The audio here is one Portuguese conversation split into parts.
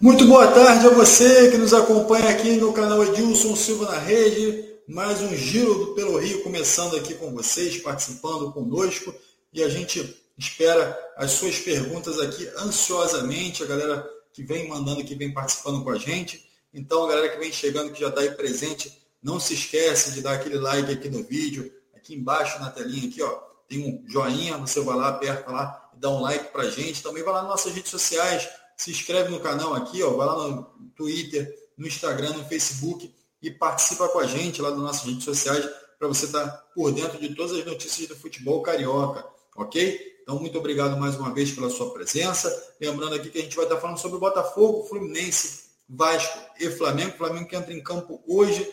Muito boa tarde a você que nos acompanha aqui no canal Edilson Silva na Rede. Mais um Giro pelo Rio começando aqui com vocês, participando conosco. E a gente espera as suas perguntas aqui ansiosamente. A galera que vem mandando, que vem participando com a gente. Então, a galera que vem chegando, que já está aí presente, não se esquece de dar aquele like aqui no vídeo. Aqui embaixo na telinha aqui, ó, tem um joinha. Você vai lá, aperta lá, dá um like para a gente. Também vai lá nas nossas redes sociais. Se inscreve no canal aqui, ó, vai lá no Twitter, no Instagram, no Facebook e participa com a gente lá nas nossas redes sociais para você estar por dentro de todas as notícias do futebol carioca, ok? Então, muito obrigado mais uma vez pela sua presença. Lembrando aqui que a gente vai estar falando sobre o Botafogo, Fluminense, Vasco e Flamengo. O Flamengo que entra em campo hoje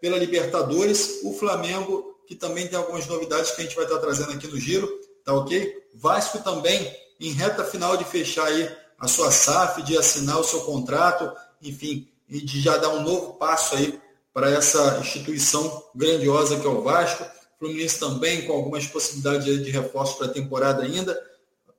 pela Libertadores. O Flamengo que também tem algumas novidades que a gente vai estar trazendo aqui no Giro, tá ok? Vasco também em reta final de fechar aí a sua SAF, de assinar o seu contrato, enfim, e de já dar um novo passo aí para essa instituição grandiosa que é o Vasco. Fluminense também com algumas possibilidades de reforço para a temporada ainda,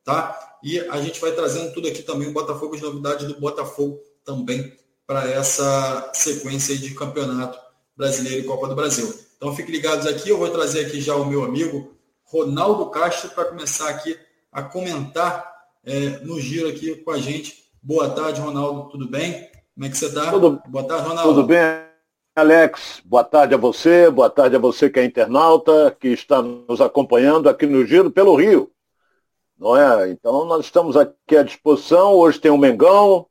tá? E a gente vai trazendo tudo aqui também, o Botafogo, as novidades do Botafogo também para essa sequência aí de Campeonato Brasileiro e Copa do Brasil. Então fiquem ligados aqui, eu vou trazer aqui já o meu amigo Ronaldo Castro para começar aqui a comentar no Giro aqui com a gente. Boa tarde, Ronaldo, tudo bem? Como é que você está? Boa tarde, Ronaldo. Tudo bem, Alex? Boa tarde a você, que é internauta, que está nos acompanhando aqui no Giro pelo Rio, não é? Então, nós estamos aqui à disposição. Hoje tem o Mengão,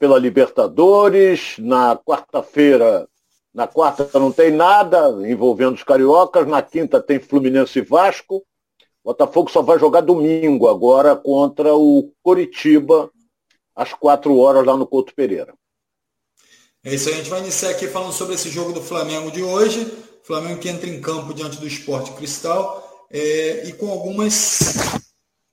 pela Libertadores, na quarta não tem nada envolvendo os cariocas, na quinta tem Fluminense e Vasco. Botafogo só vai jogar domingo agora contra o Coritiba, às 4 horas lá no Couto Pereira. É isso aí, a gente vai iniciar aqui falando sobre esse jogo do Flamengo de hoje. O Flamengo que entra em campo diante do Sporting Cristal e com algumas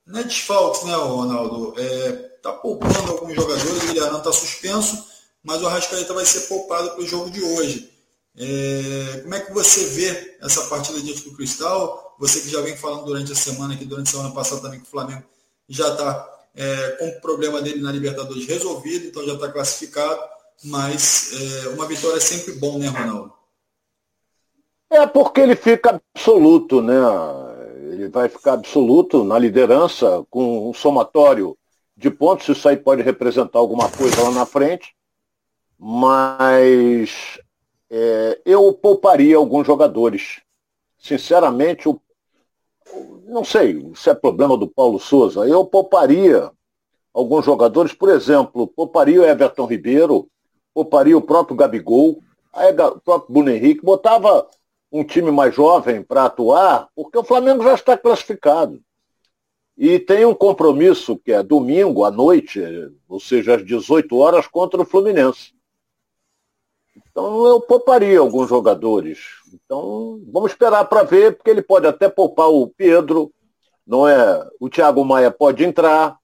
desfalques, né, Ronaldo? Está poupando alguns jogadores, o Guilherme está suspenso, mas o Arrascaeta vai ser poupado para o jogo de hoje. Como é que você vê essa partida diante do Cristal? Você que já vem falando durante a semana, que durante a semana passada também que o Flamengo já está com o problema dele na Libertadores resolvido, então já está classificado, mas uma vitória é sempre bom, né, Ronaldo? É porque ele fica absoluto, né? Ele vai ficar absoluto na liderança com um somatório de pontos, isso aí pode representar alguma coisa lá na frente, mas eu pouparia alguns jogadores. Sinceramente, não sei se é problema do Paulo Souza. Eu pouparia alguns jogadores, por exemplo, pouparia o Everton Ribeiro, pouparia o próprio Gabigol, o próprio Bruno Henrique, botava um time mais jovem para atuar, porque o Flamengo já está classificado. E tem um compromisso que é domingo à noite, ou seja, às 18 horas, contra o Fluminense. Então eu pouparia alguns jogadores. Então vamos esperar para ver, porque ele pode até poupar o Pedro, não é? O Thiago Maia pode entrar,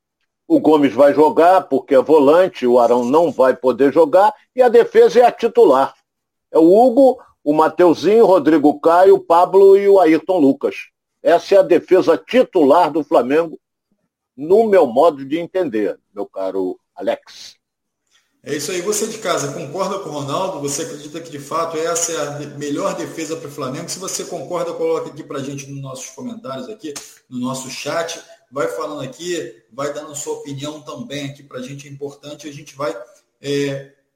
o Gomes vai jogar, porque é volante, o Arão não vai poder jogar, e a defesa é a titular. É o Hugo, o Mateuzinho, o Rodrigo Caio, o Pablo e o Ayrton Lucas. Essa é a defesa titular do Flamengo, no meu modo de entender, meu caro Alex. É isso aí, você de casa concorda com o Ronaldo? Você acredita que de fato essa é a melhor defesa para o Flamengo? Se você concorda, coloca aqui para a gente nos nossos comentários aqui, no nosso chat, vai falando aqui, vai dando sua opinião também aqui para a gente, é importante, a gente vai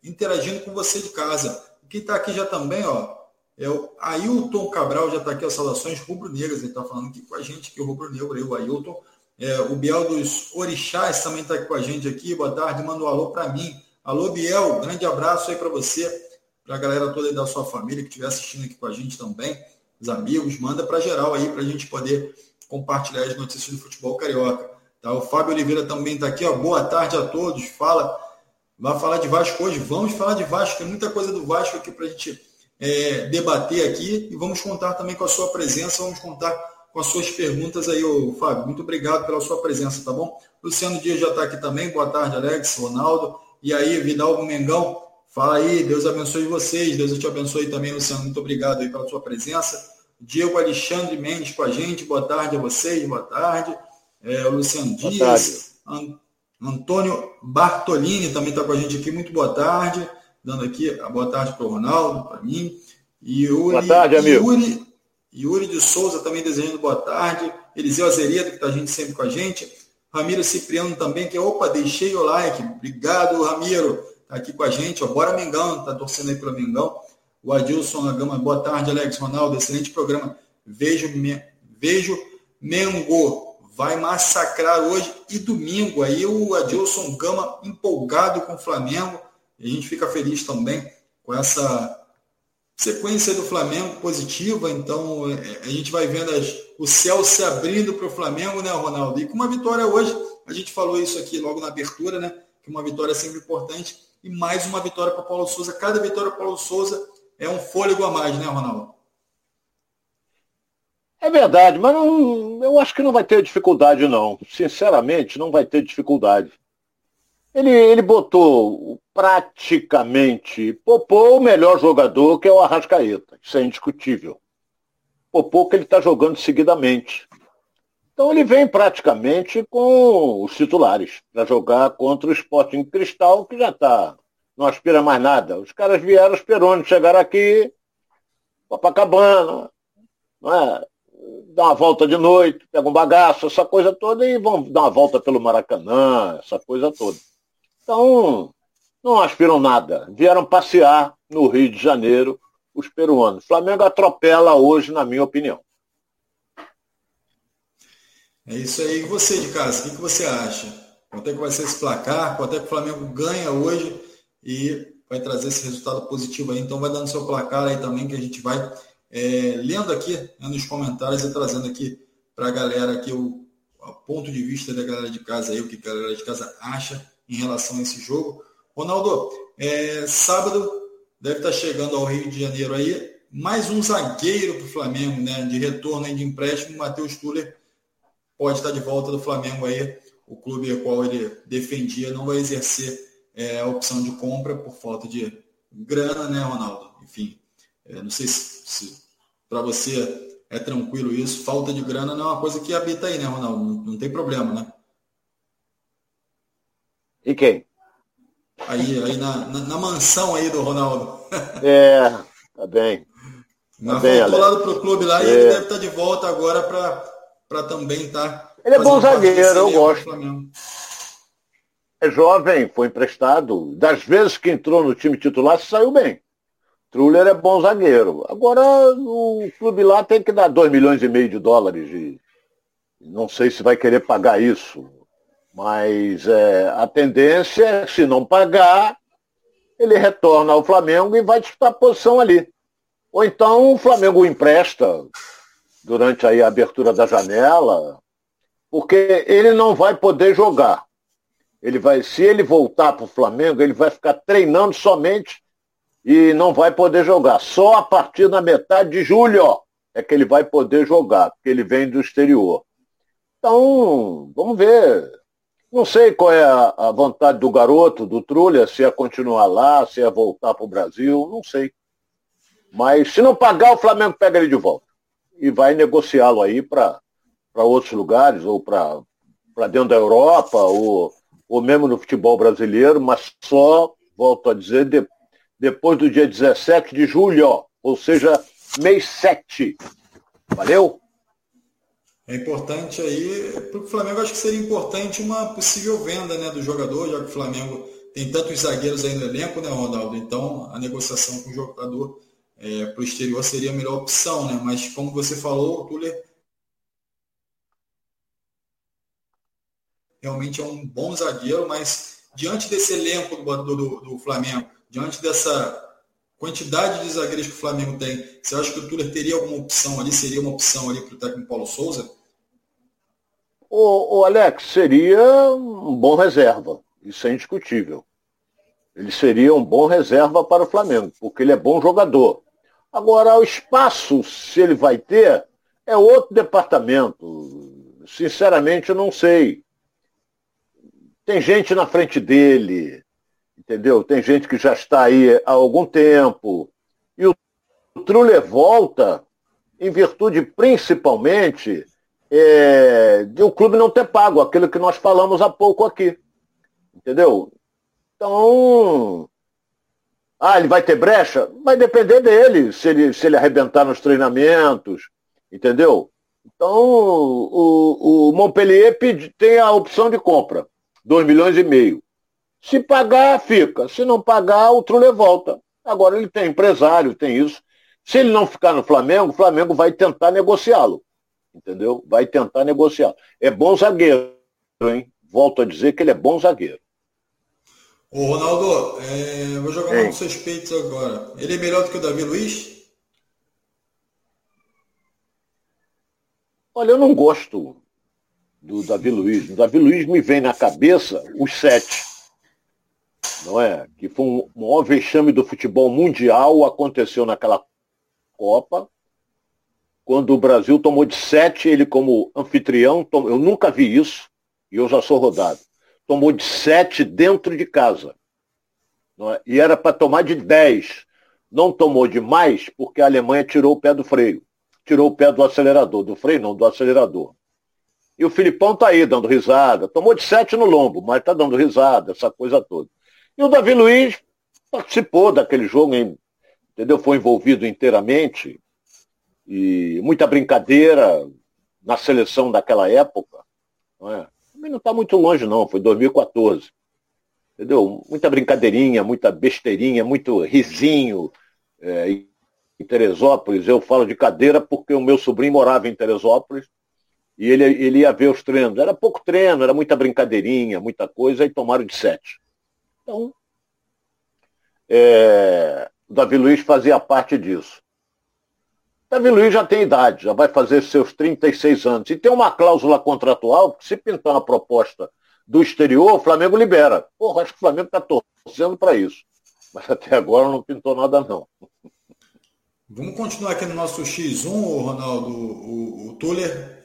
interagindo com você de casa. Quem está aqui já também, ó, é o Ailton Cabral, já está aqui, as saudações rubro-negras, ele está falando aqui com a gente, que o rubro-negro aí, o Ailton, o Biel dos Orixás também está aqui com a gente aqui, boa tarde, manda um alô para mim. Alô, Biel, grande abraço aí para você, para a galera toda aí da sua família que estiver assistindo aqui com a gente também, os amigos, manda para geral aí para a gente poder compartilhar as notícias do futebol carioca. Tá? O Fábio Oliveira também está aqui, ó. Boa tarde a todos, vai falar de Vasco hoje, vamos falar de Vasco, tem muita coisa do Vasco aqui para a gente debater aqui e vamos contar também com a sua presença, vamos contar com as suas perguntas aí, ô, Fábio, muito obrigado pela sua presença, tá bom? Luciano Dias já está aqui também, boa tarde Alex, Ronaldo. E aí, Vidal Mengão, fala aí, Deus abençoe vocês, Deus te abençoe também, Luciano, muito obrigado aí pela sua presença. Diego Alexandre Mendes com a gente, boa tarde a vocês, boa tarde. O Luciano Dias, Antônio Bartolini também está com a gente aqui. Muito boa tarde. Dando aqui a boa tarde para o Ronaldo, para mim. Yuri, boa tarde, amigo. Yuri de Souza também desejando boa tarde. Eliseu Azeredo, que está sempre com a gente. Ramiro Cipriano também, que deixei o like. Obrigado, Ramiro. Está aqui com a gente. Ó, bora Mengão, está torcendo aí pelo Mengão. O Adilson Agama, boa tarde, Alex Ronaldo. Excelente programa. Vejo Mengo. Vai massacrar hoje e domingo. Aí o Adilson Gama empolgado com o Flamengo. E a gente fica feliz também com essa sequência do Flamengo positiva. Então, a gente vai vendo o céu se abrindo para o Flamengo, né, Ronaldo? E com uma vitória hoje, a gente falou isso aqui logo na abertura, né? Que uma vitória é sempre importante. E mais uma vitória para o Paulo Souza. Cada vitória para o Paulo Souza é um fôlego a mais, né, Ronaldo? É verdade, mas eu acho que não vai ter dificuldade, não. Sinceramente, não vai ter dificuldade. Ele botou praticamente, poupou o melhor jogador, que é o Arrascaeta. Isso é indiscutível. Poupou que ele está jogando seguidamente. Então ele vem praticamente com os titulares para jogar contra o Sporting Cristal, que já está, não aspira mais nada. Os caras vieram, os perones chegaram aqui, Copacabana, não é? Dá uma volta de noite, pega um bagaço, essa coisa toda, e vão dar uma volta pelo Maracanã, essa coisa toda. Então, não aspiram nada. Vieram passear no Rio de Janeiro os peruanos. O Flamengo atropela hoje, na minha opinião. É isso aí. E você, de casa, o que você acha? Quanto é que vai ser esse placar? Quanto é que o Flamengo ganha hoje e vai trazer esse resultado positivo aí? Então, vai dando seu placar aí também, que a gente vai... lendo aqui, né, nos comentários e trazendo aqui para a galera aqui o ponto de vista da galera de casa aí, o que a galera de casa acha em relação a esse jogo. Ronaldo, sábado deve estar chegando ao Rio de Janeiro aí mais um zagueiro para o Flamengo, né, de retorno e de empréstimo. Matheus Thuler pode estar de volta do Flamengo aí, o clube ao qual ele defendia não vai exercer a opção de compra por falta de grana, né, Ronaldo? Enfim, não sei se para você é tranquilo isso. Falta de grana não é uma coisa que habita aí, né, Ronaldo? Não, não tem problema, né? E quem? Aí na mansão aí do Ronaldo. É, tá bem. Mas voltou lá pro clube lá e ele deve estar de volta agora para também estar... Ele é bom zagueiro, eu gosto. É jovem, foi emprestado. Das vezes que entrou no time titular, saiu bem. Thuler é bom zagueiro. Agora o clube lá tem que dar 2,5 milhões de dólares. E não sei se vai querer pagar isso. Mas a tendência é, se não pagar, ele retorna ao Flamengo e vai disputar a posição ali. Ou então o Flamengo o empresta durante aí a abertura da janela, porque ele não vai poder jogar. Se ele voltar para o Flamengo, ele vai ficar treinando somente e não vai poder jogar. Só a partir da metade de julho é que ele vai poder jogar, porque ele vem do exterior. Então, vamos ver. Não sei qual é a vontade do garoto, do Thuler, se é continuar lá, se é voltar para o Brasil, não sei. Mas se não pagar, o Flamengo pega ele de volta e vai negociá-lo aí para outros lugares, ou para dentro da Europa, ou mesmo no futebol brasileiro, mas só, volto a dizer, depois do dia 17 de julho, ou seja, mês 7. Valeu? É importante aí, para o Flamengo acho que seria importante uma possível venda, né, do jogador, já que o Flamengo tem tantos zagueiros aí no elenco, né, Ronaldo? Então, a negociação com o jogador para o exterior seria a melhor opção, né? Mas, como você falou, o Thuler realmente é um bom zagueiro, mas diante desse elenco do Flamengo, diante dessa quantidade de zagueiros que o Flamengo tem, você acha que o Thuler teria alguma opção ali? Seria uma opção ali para o técnico Paulo Souza? O Alex, seria um bom reserva. Isso é indiscutível. Ele seria um bom reserva para o Flamengo, porque ele é bom jogador. Agora, o espaço, se ele vai ter, é outro departamento. Sinceramente, eu não sei. Tem gente na frente dele... Entendeu? Tem gente que já está aí há algum tempo. E o Thuler volta em virtude, principalmente, de o clube não ter pago, aquilo que nós falamos há pouco aqui. Entendeu? Então... Ah, ele vai ter brecha? Vai depender dele, se ele arrebentar nos treinamentos, entendeu? Então, o Montpellier tem a opção de compra, 2 milhões e meio. Se pagar, fica. Se não pagar, o Thuler volta. Agora ele tem empresário, tem isso. Se ele não ficar no Flamengo, o Flamengo vai tentar negociá-lo, entendeu? Vai tentar negociá-lo. É bom zagueiro, hein? Volto a dizer que ele é bom zagueiro. Ô Ronaldo, eu vou jogar um suspeito agora. Ele é melhor do que o Davi Luiz? Olha, eu não gosto do Davi Luiz. O Davi Luiz me vem na cabeça os 7. Não é? Que foi um maior vexame do futebol mundial, aconteceu naquela Copa, quando o Brasil tomou de 7, ele como anfitrião, eu nunca vi isso, e eu já sou rodado. Tomou de 7 dentro de casa. Não é? E era para tomar de 10. Não tomou de mais porque a Alemanha tirou o pé do freio. Tirou o pé do acelerador. Do freio não, do acelerador. E o Filipão tá aí dando risada. Tomou de 7 no lombo, mas tá dando risada, essa coisa toda. E o Davi Luiz participou daquele jogo, entendeu? Foi envolvido inteiramente. E muita brincadeira na seleção daquela época. Não é? Também não está muito longe não, foi 2014. Entendeu? Muita brincadeirinha, muita besteirinha, muito risinho. Em Teresópolis, eu falo de cadeira porque o meu sobrinho morava em Teresópolis e ele ia ver os treinos. Era pouco treino, era muita brincadeirinha, muita coisa, e tomaram de 7. Então, o Davi Luiz fazia parte disso. Davi Luiz já tem idade, já vai fazer seus 36 anos. E tem uma cláusula contratual que, se pintar uma proposta do exterior, o Flamengo libera. Porra, acho que o Flamengo está torcendo para isso. Mas até agora não pintou nada, não. Vamos continuar aqui no nosso X1, Ronaldo. O Thuler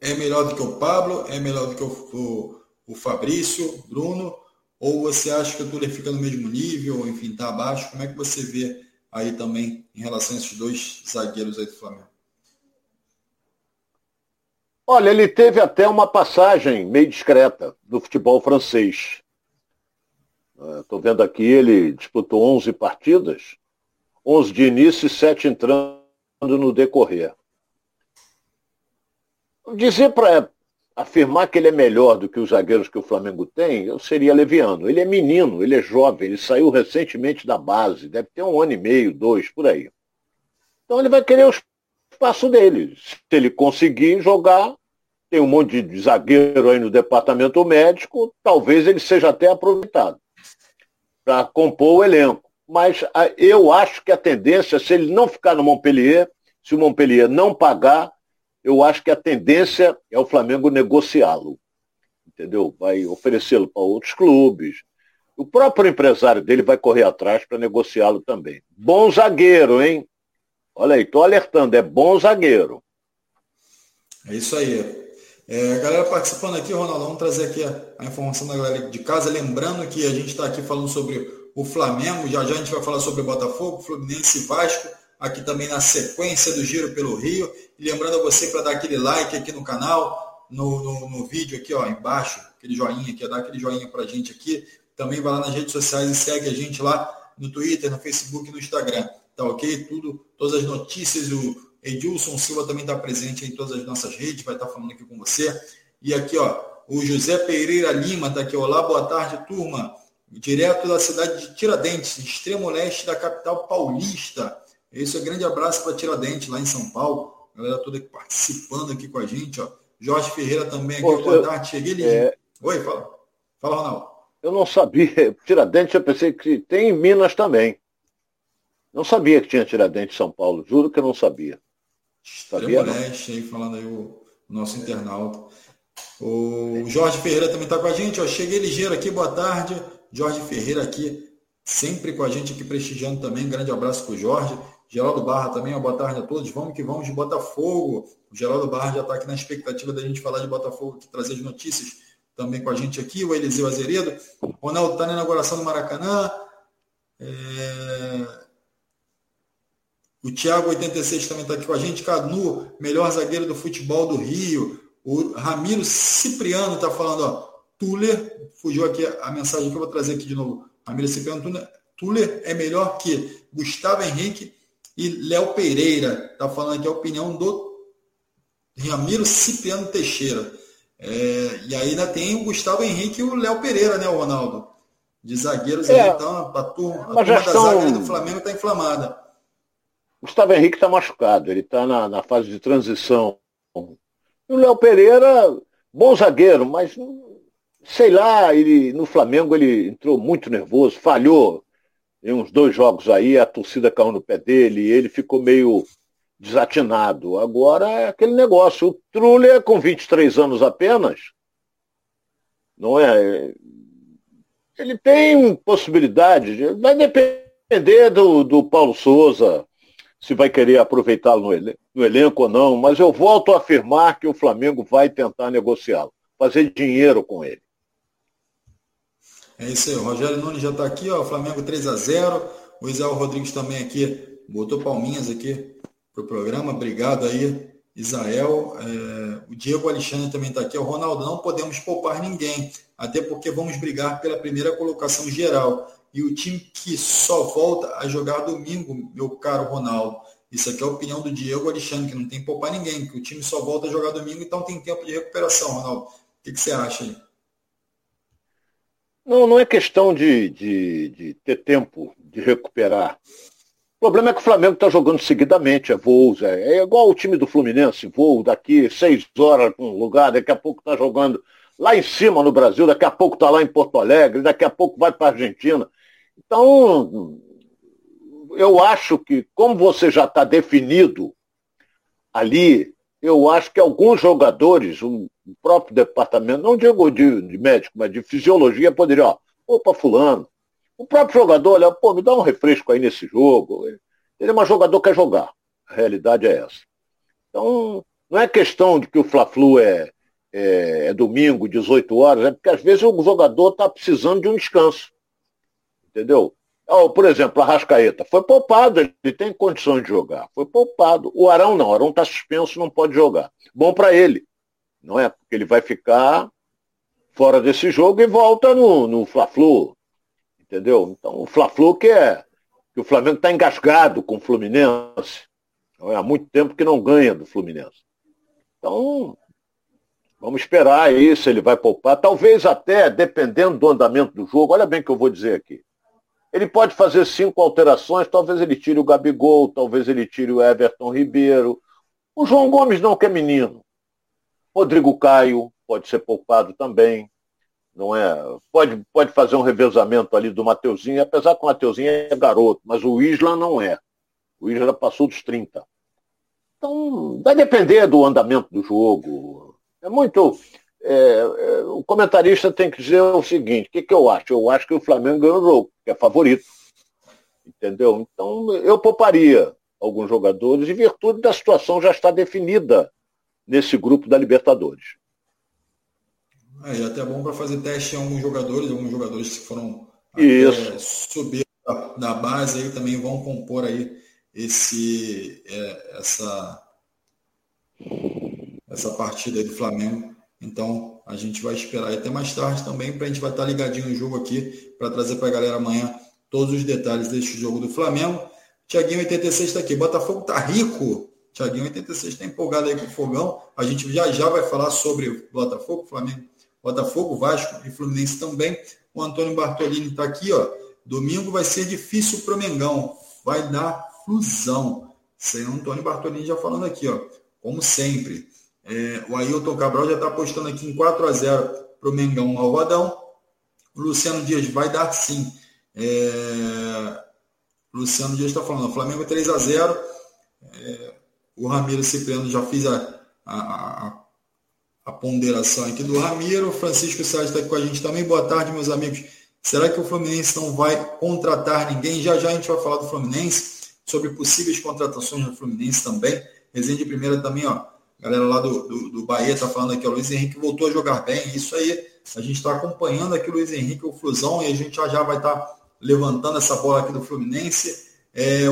é melhor do que o Pablo, é melhor do que o Fabrício, Bruno? Ou você acha que o Thuler fica no mesmo nível, enfim, está abaixo? Como é que você vê aí também, em relação a esses dois zagueiros aí do Flamengo? Olha, ele teve até uma passagem meio discreta do futebol francês. Estou vendo aqui, ele disputou 11 partidas, 11 de início e 7 entrando no decorrer. Dizer para afirmar que ele é melhor do que os zagueiros que o Flamengo tem, eu seria leviano. Ele é menino, ele é jovem, ele saiu recentemente da base, deve ter um ano e meio, 2, por aí. Então ele vai querer o espaço dele. Se ele conseguir jogar, tem um monte de zagueiro aí no departamento médico, talvez ele seja até aproveitado para compor o elenco. Mas eu acho que a tendência, se ele não ficar no Montpellier, se o Montpellier não pagar, eu acho que a tendência é o Flamengo negociá-lo, entendeu? Vai oferecê-lo para outros clubes. O próprio empresário dele vai correr atrás para negociá-lo também. Bom zagueiro, hein? Olha aí, estou alertando, é bom zagueiro. É isso aí. Galera participando aqui, Ronaldo, vamos trazer aqui a informação da galera de casa. Lembrando que a gente está aqui falando sobre o Flamengo, já a gente vai falar sobre o Botafogo, Fluminense e Vasco, aqui também na sequência do Giro pelo Rio. E lembrando a você para dar aquele like aqui no canal, no vídeo aqui, ó, embaixo, aquele joinha aqui, ó, dá aquele joinha pra gente aqui. Também vai lá nas redes sociais e segue a gente lá no Twitter, no Facebook e no Instagram. Tá ok? Todas as notícias, o Edilson Silva também tá presente em todas as nossas redes, vai estar falando aqui com você. E aqui, ó, o José Pereira Lima tá aqui, olá, boa tarde, turma. Direto da cidade de Tiradentes, extremo leste da capital paulista. Esse é um grande abraço para Tiradentes, lá em São Paulo. A galera toda participando aqui com a gente, ó. Jorge Ferreira também aqui. Boa tarde, cheguei ali. Oi, fala. Fala, Ronaldo. Eu não sabia. Tiradentes, eu pensei que tem em Minas também. Não sabia que tinha Tiradentes em São Paulo. Juro que eu não sabia. Extremo leste aí, falando aí o nosso internauta. O Jorge Ferreira também está com a gente, ó. Cheguei ligeiro aqui, boa tarde. Jorge Ferreira aqui, sempre com a gente aqui, prestigiando também. Grande abraço pro Jorge. Geraldo Barra também, boa tarde a todos, vamos que vamos de Botafogo. O Geraldo Barra já está aqui na expectativa da gente falar de Botafogo, que trazer as notícias também com a gente aqui. O Eliseu Azeredo, o Ronaldo está na inauguração do Maracanã. O Thiago 86 também está aqui com a gente. Canu, melhor zagueiro do futebol do Rio. O Ramiro Cipriano está falando, ó, Thuler, fugiu aqui a mensagem que eu vou trazer aqui de novo, Thuler é melhor que Gustavo Henrique e Léo Pereira. Está falando aqui a opinião do Ramiro Cipriano Teixeira. E aí ainda tem o Gustavo Henrique e o Léo Pereira, né, o Ronaldo? De zagueiros, então a turma da zaga do Flamengo está inflamada. O Gustavo Henrique está machucado, ele está na fase de transição. E o Léo Pereira, bom zagueiro, mas sei lá, ele, no Flamengo ele entrou muito nervoso, falhou em uns 2 jogos aí, a torcida caiu no pé dele e ele ficou meio desatinado. Agora é aquele negócio, o Thuler com 23 anos apenas, não é? Ele tem possibilidade, vai depender do Paulo Souza, se vai querer aproveitá-lo no elenco ou não, mas eu volto a afirmar que o Flamengo vai tentar negociá-lo, fazer dinheiro com ele. É isso aí, o Rogério Nunes já está aqui, ó, Flamengo 3-0, o Isael Rodrigues também aqui, botou palminhas aqui pro programa, obrigado aí, Isael. O Diego Alexandre também está aqui, o Ronaldo, não podemos poupar ninguém, até porque vamos brigar pela primeira colocação geral, e o time que só volta a jogar domingo, meu caro Ronaldo. Isso aqui é a opinião do Diego Alexandre, que não tem que poupar ninguém, que o time só volta a jogar domingo, então tem tempo de recuperação, Ronaldo. O que você acha aí? Não é questão de ter tempo de recuperar. O problema é que o Flamengo está jogando seguidamente, voos. É igual o time do Fluminense, voo daqui 6 horas para um lugar, daqui a pouco está jogando lá em cima no Brasil, daqui a pouco está lá em Porto Alegre, daqui a pouco vai para a Argentina. Então, eu acho que, como você já está definido ali, eu acho que alguns jogadores, o próprio departamento, não digo de médico, mas de fisiologia, poderia, opa, fulano. O próprio jogador, olha, me dá um refresco aí nesse jogo. Ele é um jogador que quer jogar. A realidade é essa. Então, não é questão de que o Fla-Flu é domingo, 18 horas, é porque às vezes o jogador está precisando de um descanso. Entendeu? Por exemplo, a Arrascaeta foi poupado, ele tem condições de jogar, foi poupado. O Arão não, o Arão está suspenso, não pode jogar. Bom para ele, não é? Porque ele vai ficar fora desse jogo e volta no Fla-Flu, entendeu? Então o Fla-Flu que o Flamengo está engasgado com o Fluminense, não é? Há muito tempo que não ganha do Fluminense. Então, vamos esperar aí se ele vai poupar, talvez até, dependendo do andamento do jogo, olha bem o que eu vou dizer aqui. Ele pode fazer 5 alterações, talvez ele tire o Gabigol, talvez ele tire o Everton Ribeiro. O João Gomes não, que é menino. Rodrigo Caio pode ser poupado também, não é? Pode fazer um revezamento ali do Mateuzinho, apesar que o Mateuzinho é garoto, mas o Isla não é. O Isla passou dos 30. Então, vai depender do andamento do jogo. É muito... o comentarista tem que dizer o seguinte, o que eu acho? Eu acho que o Flamengo ganhou o jogo, que é favorito, entendeu? Então eu pouparia alguns jogadores em virtude da situação já está definida nesse grupo da Libertadores. É até bom para fazer teste em alguns jogadores que foram subir da base aí também vão compor aí essa partida aí do Flamengo. Então, a gente vai esperar até mais tarde também, para a gente vai estar ligadinho no jogo aqui, para trazer para a galera amanhã todos os detalhes deste jogo do Flamengo. Thiaguinho 86 está aqui. Botafogo tá rico. Thiaguinho 86 está empolgado aí com o fogão. A gente já vai falar sobre Botafogo, Flamengo, Botafogo, Vasco e Fluminense também. O Antônio Bartolini está aqui, ó. Domingo vai ser difícil pro Mengão. Vai dar flusão. Isso aí é o Antônio Bartolini já falando aqui, ó. Como sempre. O Ailton Cabral já está apostando aqui em 4-0 para o Mengão Malvadão. O Luciano Dias vai dar sim. Luciano Dias está falando, Flamengo 3-0. O Ramiro Cipriano, já fiz a ponderação aqui do Ramiro. Francisco Salles está aqui com a gente também. Boa tarde, meus amigos. Será que o Fluminense não vai contratar ninguém? Já a gente vai falar do Fluminense, sobre possíveis contratações do Fluminense também. Resenha de primeira também, ó. Galera lá do Bahia está falando aqui, o Luiz Henrique voltou a jogar bem, isso aí, a gente está acompanhando aqui o Luiz Henrique, o Flusão, e a gente já vai estar levantando essa bola aqui do Fluminense.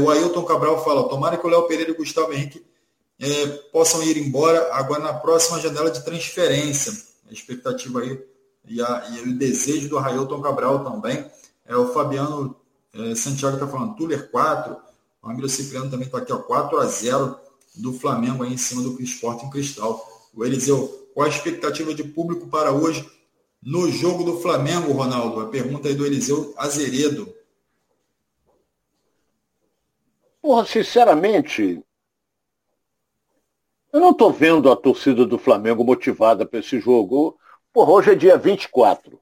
O Ailton Cabral fala, tomara que o Léo Pereira e o Gustavo Henrique possam ir embora agora na próxima janela de transferência. A expectativa aí e o desejo do Railton Cabral também. O Fabiano Santiago está falando, Thuler 4, o Amílio Cipriano também está aqui, 4-0 do Flamengo aí em cima do Sporting Cristal. O Eliseu, qual a expectativa de público para hoje no jogo do Flamengo, Ronaldo? A pergunta aí do Eliseu Azeredo. Porra, sinceramente, eu não estou vendo a torcida do Flamengo motivada para esse jogo. Porra, hoje é dia 24.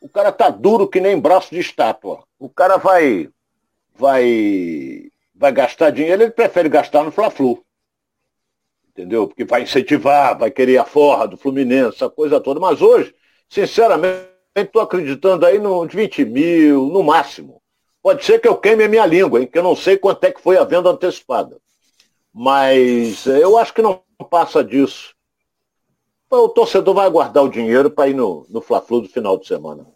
O cara tá duro que nem braço de estátua. O cara vai gastar dinheiro, ele prefere gastar no Fla-Flu. Entendeu? Porque vai incentivar, vai querer a forra do Fluminense, essa coisa toda. Mas hoje, sinceramente, estou acreditando aí nos 20 mil, no máximo. Pode ser que eu queime a minha língua, hein? Que eu não sei quanto é que foi a venda antecipada. Mas eu acho que não passa disso. O torcedor vai guardar o dinheiro para ir no Fla-Flu do final de semana.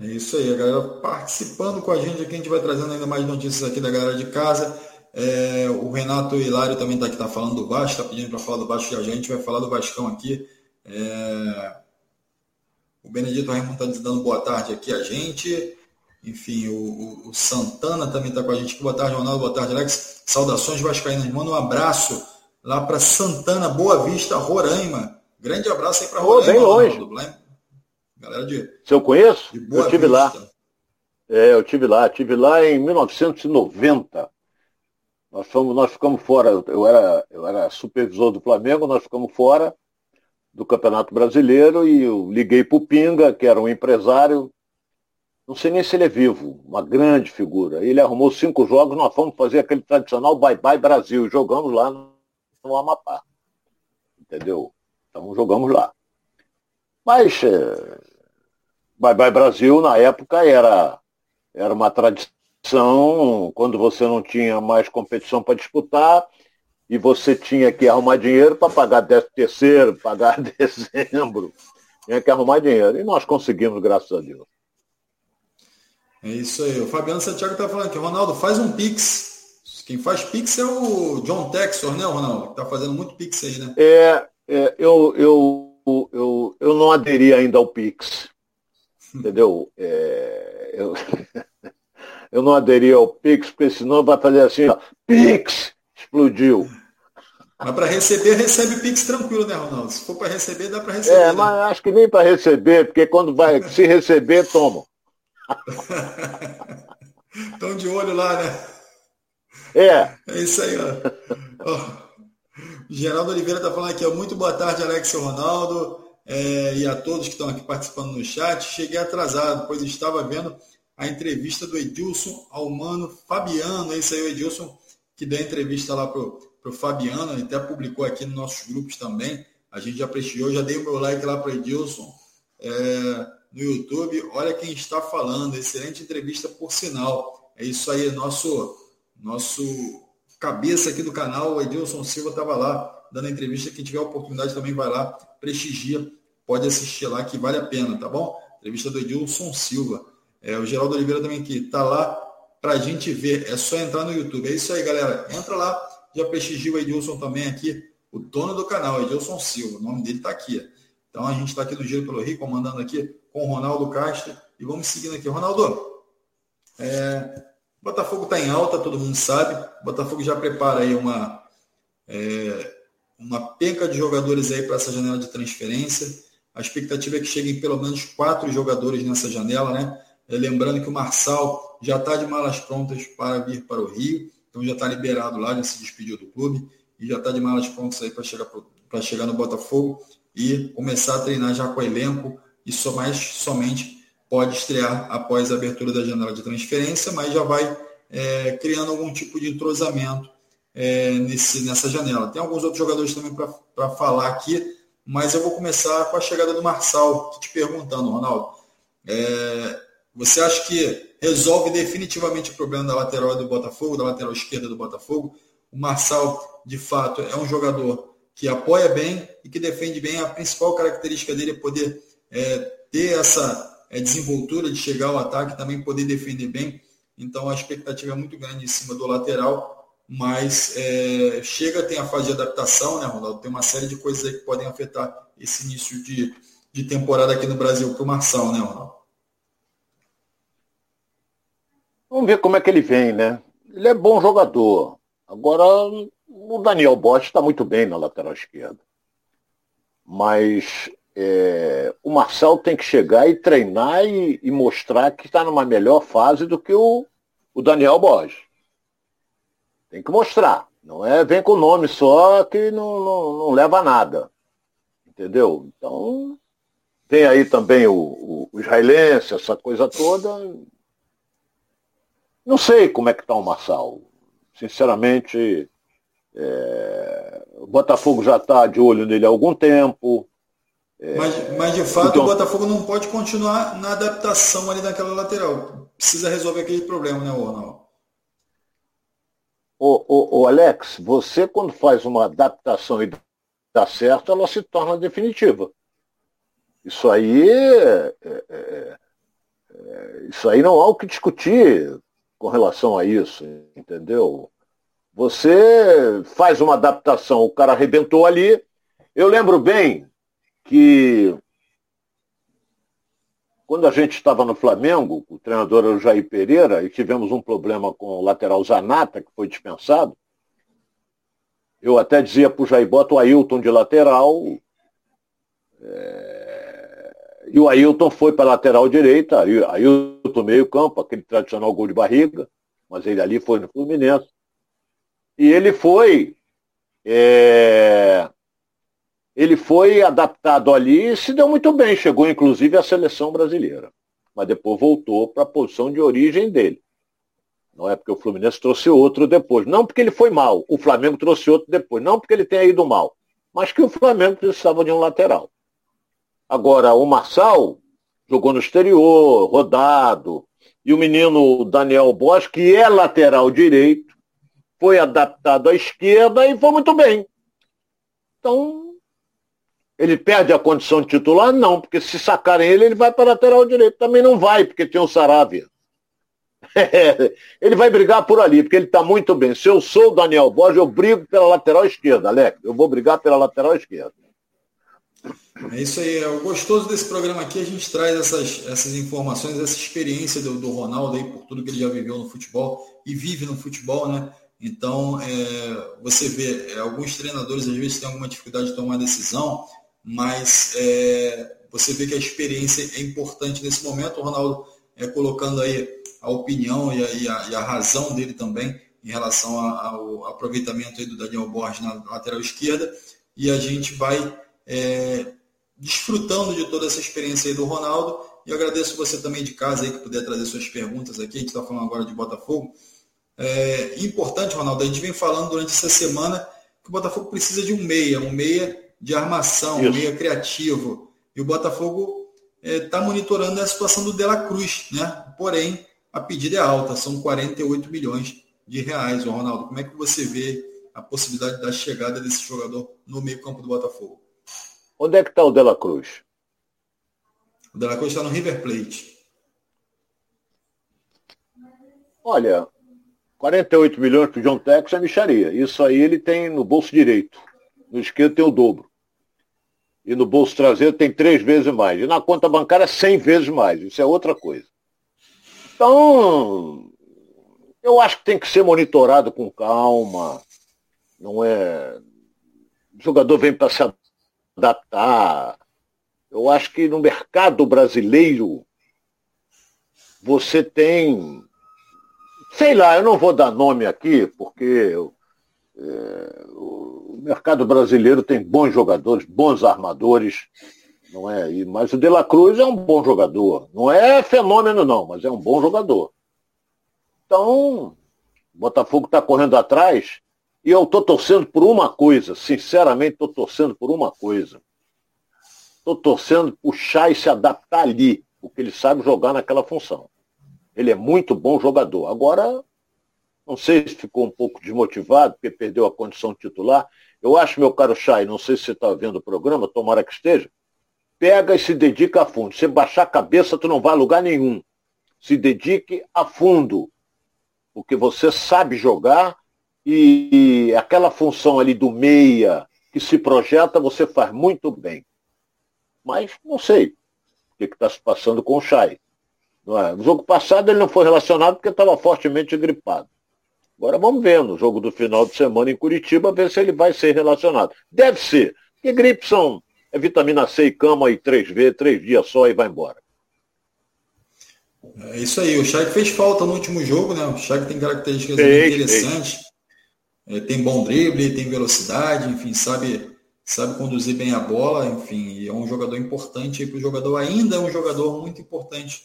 É isso aí, a galera participando com a gente aqui. A gente vai trazendo ainda mais notícias aqui da galera de casa. O Renato Hilário também está aqui, está falando do Vasco, está pedindo para falar do Vasco, e a gente vai falar do Vascão aqui. O Benedito Raimundo está dando boa tarde aqui a gente. Enfim, o Santana também está com a gente. Boa tarde, Ronaldo. Boa tarde, Alex. Saudações vascaínas. Manda um abraço lá para Santana, Boa Vista, Roraima. Grande abraço aí para Roraima. Bem longe. Ronaldo. Galera de... Se eu conheço? Eu estive lá. Eu estive lá em 1990. Nós ficamos fora. Eu era supervisor do Flamengo, nós ficamos fora do Campeonato Brasileiro e eu liguei para o Pinga, que era um empresário. Não sei nem se ele é vivo, uma grande figura. Ele arrumou 5 jogos, nós fomos fazer aquele tradicional Bye-Bye Brasil. Jogamos lá no Amapá. Entendeu? Então jogamos lá. Mas Bye-Bye Brasil, na época, era uma tradição. Quando você não tinha mais competição para disputar e você tinha que arrumar dinheiro para pagar 13º, pagar dezembro. Tinha que arrumar dinheiro. E nós conseguimos, graças a Deus. É isso aí. O Fabiano Santiago está falando aqui. Ronaldo, faz um pix. Quem faz pix é o John Texor, né, Ronaldo? Está fazendo muito pix aí, né? Eu não aderi ainda ao pix. Entendeu? Eu não aderi ao pix, porque senão vai fazer assim, ó. Pix! Explodiu. Mas para receber, recebe pix tranquilo, né, Ronaldo? Se for para receber, dá para receber. Mas acho que nem para receber, porque quando vai se receber, toma. Estão de olho lá, né? É isso aí, ó. Geraldo Oliveira está falando aqui, ó. Muito boa tarde, Alex e Ronaldo, e a todos que estão aqui participando no chat. Cheguei atrasado, pois estava vendo a entrevista do Edilson ao Mano Fabiano. É isso aí, o Edilson que deu a entrevista lá pro Fabiano, ele até publicou aqui nos nossos grupos também. A gente já prestigiou, já dei o meu like lá pro Edilson no YouTube. Olha quem está falando, excelente entrevista, por sinal. É isso aí, nosso cabeça aqui do canal, o Edilson Silva estava lá dando a entrevista. Quem tiver a oportunidade também vai lá, prestigia, pode assistir lá que vale a pena, tá bom? Entrevista do Edilson Silva. O Geraldo Oliveira também aqui, tá lá pra gente ver, é só entrar no YouTube. É isso aí, galera, entra lá, já prestigia o Edilson também aqui, o dono do canal, Edilson Silva, o nome dele tá aqui. Então a gente está aqui no Giro pelo Rio, comandando aqui com o Ronaldo Castro. E vamos seguindo aqui. Ronaldo, Botafogo está em alta, todo mundo sabe. O Botafogo já prepara aí uma penca de jogadores aí para essa janela de transferência. A expectativa é que cheguem pelo menos 4 jogadores nessa janela, né? Lembrando que o Marçal já está de malas prontas para vir para o Rio. Então já está liberado lá, já se despediu do clube. E já está de malas prontas aí para chegar no Botafogo e começar a treinar já com o elenco, e só mais somente pode estrear após a abertura da janela de transferência, mas já vai criando algum tipo de entrosamento nessa janela. Tem alguns outros jogadores também para falar aqui, mas eu vou começar com a chegada do Marçal, te perguntando, Ronaldo, você acha que resolve definitivamente o problema da lateral do Botafogo, da lateral esquerda do Botafogo? O Marçal, de fato, é um jogador que apoia bem e que defende bem. A principal característica dele é poder ter essa desenvoltura de chegar ao ataque, também poder defender bem. Então a expectativa é muito grande em cima do lateral. mas tem a fase de adaptação, né, Ronaldo? Tem uma série de coisas aí que podem afetar esse início de temporada aqui no Brasil para o Marçal, né, Ronaldo? Vamos ver como é que ele vem, né? Ele é bom jogador. Agora, o Daniel Borges está muito bem na lateral esquerda. Mas o Marçal tem que chegar e treinar e mostrar que está numa melhor fase do que o Daniel Borges. Tem que mostrar. Não é vem com o nome só que não leva a nada. Entendeu? Então, tem aí também o israelense, essa coisa toda. Não sei como é que está o Marçal. Sinceramente, o Botafogo já está de olho nele há algum tempo. Mas de fato, então, o Botafogo não pode continuar na adaptação ali daquela lateral. Precisa resolver aquele problema, né, Ronaldo? O Alex, você quando faz uma adaptação e dá certo, ela se torna definitiva. Isso aí não há o que discutir com relação a isso, entendeu? Você faz uma adaptação, o cara arrebentou ali. Eu lembro bem que quando a gente estava no Flamengo, o treinador era o Jair Pereira, e tivemos um problema com o lateral Zanata, que foi dispensado, eu até dizia para o Jair, bota o Ailton de lateral, e o Ailton foi para a lateral direita, Ailton meio campo, aquele tradicional gol de barriga, mas ele ali foi no Fluminense. E ele foi adaptado ali e se deu muito bem, chegou inclusive à seleção brasileira. Mas depois voltou para a posição de origem dele. Não é porque o Fluminense trouxe outro depois, não porque ele foi mal, o Flamengo trouxe outro depois, não porque ele tenha ido mal, mas que o Flamengo precisava de um lateral. Agora, o Marçal jogou no exterior, rodado, e o menino Daniel Borges, que é lateral direito, foi adaptado à esquerda e foi muito bem. Então, ele perde a condição de titular? Não, porque se sacarem ele, ele vai para a lateral direito. Também não vai, porque tem o Saravia. Ele vai brigar por ali, porque ele está muito bem. Se eu sou o Daniel Borges, eu brigo pela lateral esquerda, Alex. Eu vou brigar pela lateral esquerda. É isso aí, é o gostoso desse programa aqui, a gente traz essas informações, essa experiência do Ronaldo aí, por tudo que ele já viveu no futebol e vive no futebol, né? Então, você vê, alguns treinadores às vezes têm alguma dificuldade de tomar decisão, mas você vê que a experiência é importante nesse momento, o Ronaldo colocando aí a opinião e a razão dele também em relação ao aproveitamento aí do Daniel Borges na lateral esquerda, e a gente vai desfrutando de toda essa experiência aí do Ronaldo, e eu agradeço você também de casa aí que puder trazer suas perguntas aqui. A gente está falando agora de Botafogo. Importante, Ronaldo, a gente vem falando durante essa semana que o Botafogo precisa de um meia de armação, um meia criativo, e o Botafogo está monitorando a situação do De La Cruz, né? Porém, a pedida é alta, são 48 milhões de reais. Ronaldo, como é que você vê a possibilidade da chegada desse jogador no meio campo do Botafogo? Onde é que está o De La Cruz? O De La Cruz está no River Plate. Olha, 48 milhões para o John Tex é mixaria. Isso aí ele tem no bolso direito. No esquerdo tem o dobro. E no bolso traseiro tem 3 vezes mais. E na conta bancária 100 vezes mais. Isso é outra coisa. Então, eu acho que tem que ser monitorado com calma. Não é... O jogador vem para se adaptar. Eu acho que no mercado brasileiro você tem, sei lá, eu não vou dar nome aqui, porque o mercado brasileiro tem bons jogadores, bons armadores, não é? Mas o De La Cruz é um bom jogador, não é fenômeno não, mas é um bom jogador. Então, o Botafogo está correndo atrás. E eu estou torcendo por uma coisa, sinceramente estou torcendo por uma coisa. Estou torcendo para o Chay se adaptar ali, porque ele sabe jogar naquela função. Ele é muito bom jogador. Agora, não sei se ficou um pouco desmotivado, porque perdeu a condição de titular. Eu acho, meu caro Chay, não sei se você está vendo o programa, tomara que esteja, pega e se dedica a fundo. Se baixar a cabeça, tu não vai a lugar nenhum. Se dedique a fundo, porque você sabe jogar. e aquela função ali do meia que se projeta, você faz muito bem. Mas não sei o que está se passando com o Chay. Não é? No jogo passado ele não foi relacionado porque estava fortemente gripado. Agora vamos ver no jogo do final de semana em Curitiba, ver se ele vai ser relacionado. Deve ser, porque gripe é vitamina C e cama e 3V, 3 dias só e vai embora. É isso aí, o Chay fez falta no último jogo, né? O Chay tem características interessantes. Tem bom drible, tem velocidade, enfim, sabe conduzir bem a bola, enfim, é um jogador importante para o jogador, ainda é um jogador muito importante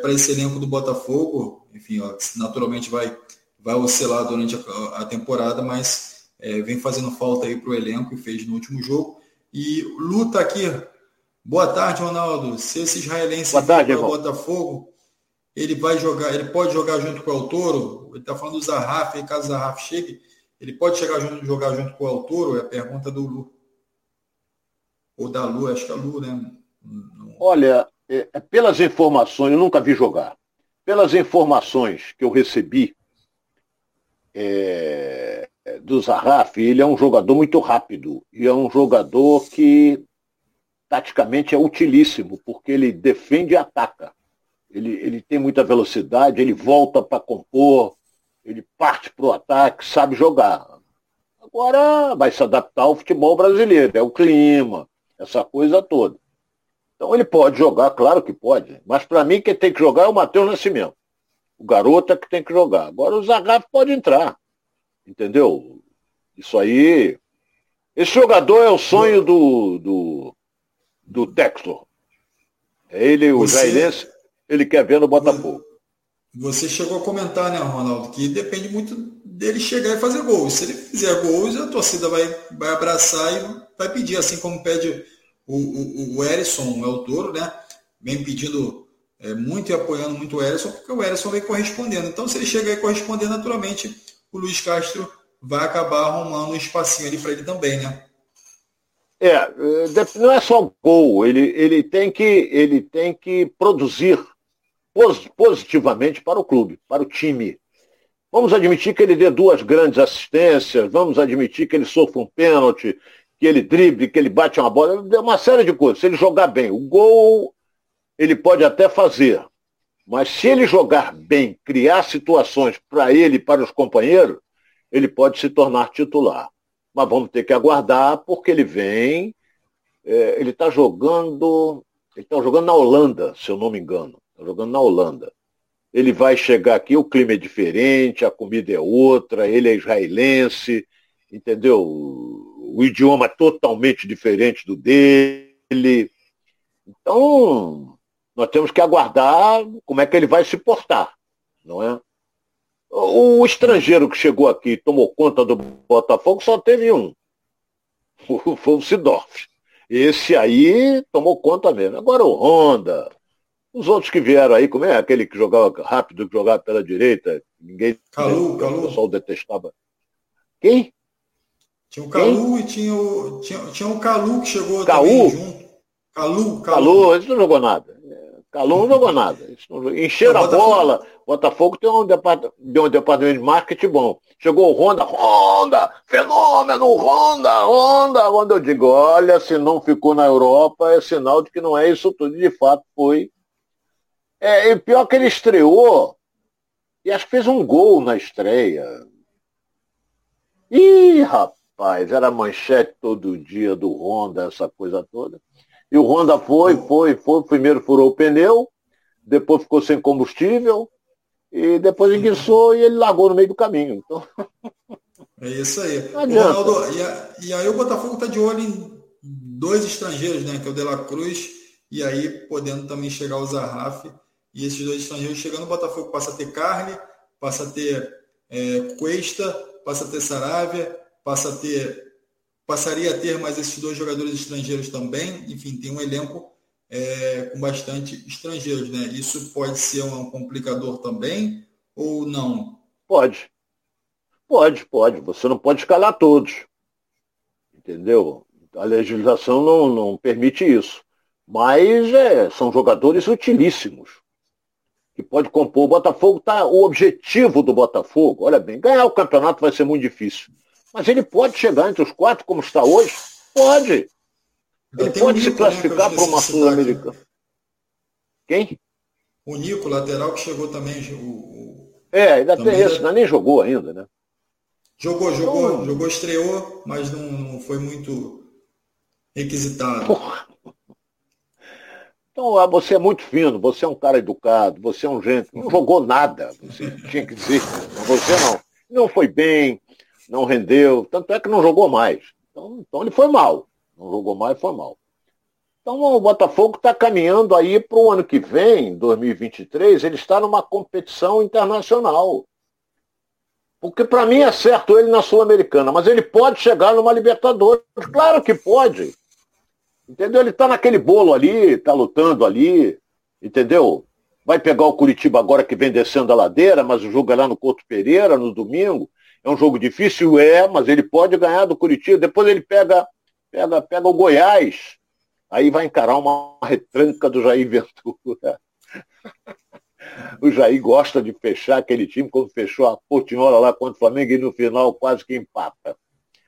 para esse elenco do Botafogo, enfim, ó, naturalmente vai oscilar durante a temporada, mas vem fazendo falta aí para o elenco e fez no último jogo. E Lu tá aqui. Boa tarde, Ronaldo. Se esse israelense for para o Botafogo, ele vai jogar, ele pode jogar junto com o Altoro? Ele está falando do Zahraf, e caso o Zahraf chegue, ele pode jogar junto com o Altoro? É a pergunta do Lu. Ou da Lu, acho que é a Lu, né? Olha, pelas informações, eu nunca vi jogar. Pelas informações que eu recebi do Zahraf, ele é um jogador muito rápido. E é um jogador que, taticamente, é utilíssimo, porque ele defende e ataca. Ele tem muita velocidade, ele volta para compor, ele parte para o ataque, sabe jogar. Agora vai se adaptar ao futebol brasileiro, é o clima, essa coisa toda. Então ele pode jogar, claro que pode, mas para mim quem tem que jogar é o Matheus Nascimento. O garoto é que tem que jogar. Agora o Zagraf pode entrar, entendeu? Isso aí... Esse jogador é o sonho do Textor. É ele, o israelense, ele quer ver no Botafogo. Você chegou a comentar, né, Ronaldo, que depende muito dele chegar e fazer gols. Se ele fizer gols, a torcida vai abraçar e vai pedir, assim como pede o Erisson, o Altoro, né? Vem pedindo muito e apoiando muito o Erisson, porque o Erisson vem correspondendo. Então, se ele chegar e corresponder, naturalmente, o Luiz Castro vai acabar arrumando um espacinho ali para ele também, né? Não é só gol, ele tem que produzir positivamente para o clube, para o time. Vamos admitir que ele dê 2 grandes assistências, vamos admitir que ele sofra um pênalti, que ele drible, que ele bate uma bola, uma série de coisas. Se ele jogar bem, o gol ele pode até fazer, mas se ele jogar bem, criar situações para ele e para os companheiros, ele pode se tornar titular. Mas vamos ter que aguardar, porque ele vem, ele está jogando, na Holanda, se eu não me engano, Ele vai chegar aqui, o clima é diferente, a comida é outra, ele é israelense, entendeu? O idioma é totalmente diferente do dele. Então, nós temos que aguardar como é que ele vai se portar, não é? O estrangeiro que chegou aqui e tomou conta do Botafogo só teve um. Foi o Sidorf. Esse aí tomou conta mesmo. Agora o Honda. Os outros que vieram aí, como é aquele que jogava rápido, que jogava pela direita? Ninguém. Kalou. O pessoal detestava. Quem? Tinha o Kalou e tinha o Kalou que chegou também junto. Kalou, esse não jogou nada. Kalou não jogou nada. Encheram a bola. Botafogo tem um departamento de marketing bom. Chegou o Honda, fenômeno, Honda. Eu digo, olha, se não ficou na Europa, é sinal de que não é isso tudo. De fato, foi. E pior que ele estreou, e acho que fez um gol na estreia. Ih, rapaz, era manchete todo dia do Honda, essa coisa toda. E o Honda foi. Primeiro furou o pneu, depois ficou sem combustível, e depois enguiçou e ele largou no meio do caminho. Então... É isso aí. Ronaldo, e aí o Botafogo está de olho em 2 estrangeiros, né? Que é o De La Cruz, e aí podendo também chegar o Zahraf. E esses 2 estrangeiros chegando, o Botafogo passa a ter Carne, passa a ter Cuesta, passa a ter Saravia, passaria a ter mais esses 2 jogadores estrangeiros também. Enfim, tem um elenco com bastante estrangeiros, né? Isso pode ser um complicador também ou não? Pode. Você não pode escalar todos, entendeu? A legislação não permite isso. Mas são jogadores utilíssimos. que pode compor. O Botafogo está... O objetivo do Botafogo, olha bem, ganhar o campeonato vai ser muito difícil. Mas ele pode chegar entre os quatro, como está hoje? Pode. Ele pode se classificar para uma Sul-Americana. Quem? O Nico, lateral, que chegou também. Ainda tem esse, mas nem jogou ainda, né? Jogou, estreou, mas não foi muito requisitado. Porra. Então, você é muito fino, você é um cara educado, você é um gente. Não jogou nada, você tinha que dizer. Você não. Não foi bem, não rendeu, tanto é que não jogou mais. Então ele foi mal. Não jogou mais, foi mal. Então o Botafogo está caminhando aí para o ano que vem, 2023, ele está numa competição internacional. Porque para mim é certo ele na Sul-Americana, mas ele pode chegar numa Libertadores. Claro que pode. Entendeu? Ele está naquele bolo ali, está lutando ali, entendeu? Vai pegar o Curitiba agora que vem descendo a ladeira, mas o jogo é lá no Couto Pereira, no domingo. É um jogo difícil, mas ele pode ganhar do Curitiba. Depois ele pega o Goiás. Aí vai encarar uma retranca do Jair Ventura. O Jair gosta de fechar aquele time, como fechou a Portinhola lá contra o Flamengo e no final quase que empata.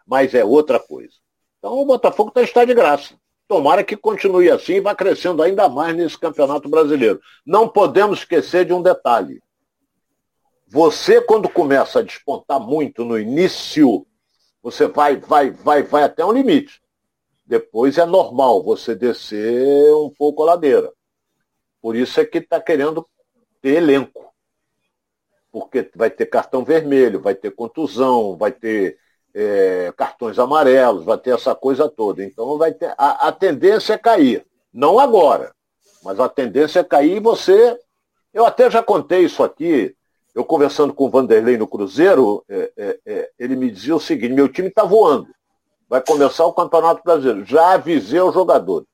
Mas é outra coisa. Então o Botafogo está de graça. Tomara que continue assim e vá crescendo ainda mais nesse Campeonato Brasileiro. Não podemos esquecer de um detalhe. Você, quando começa a despontar muito no início, você vai até um limite. Depois é normal você descer um pouco a ladeira. Por isso é que está querendo ter elenco. Porque vai ter cartão vermelho, vai ter contusão, vai ter cartões amarelos, vai ter essa coisa toda. Então vai ter, a tendência é cair. Não agora, mas a tendência é cair e você... Eu até já contei isso aqui. Eu conversando com o Vanderlei no Cruzeiro, ele me dizia o seguinte: meu time está voando. Vai começar o Campeonato Brasileiro. Já avisei aos jogadores.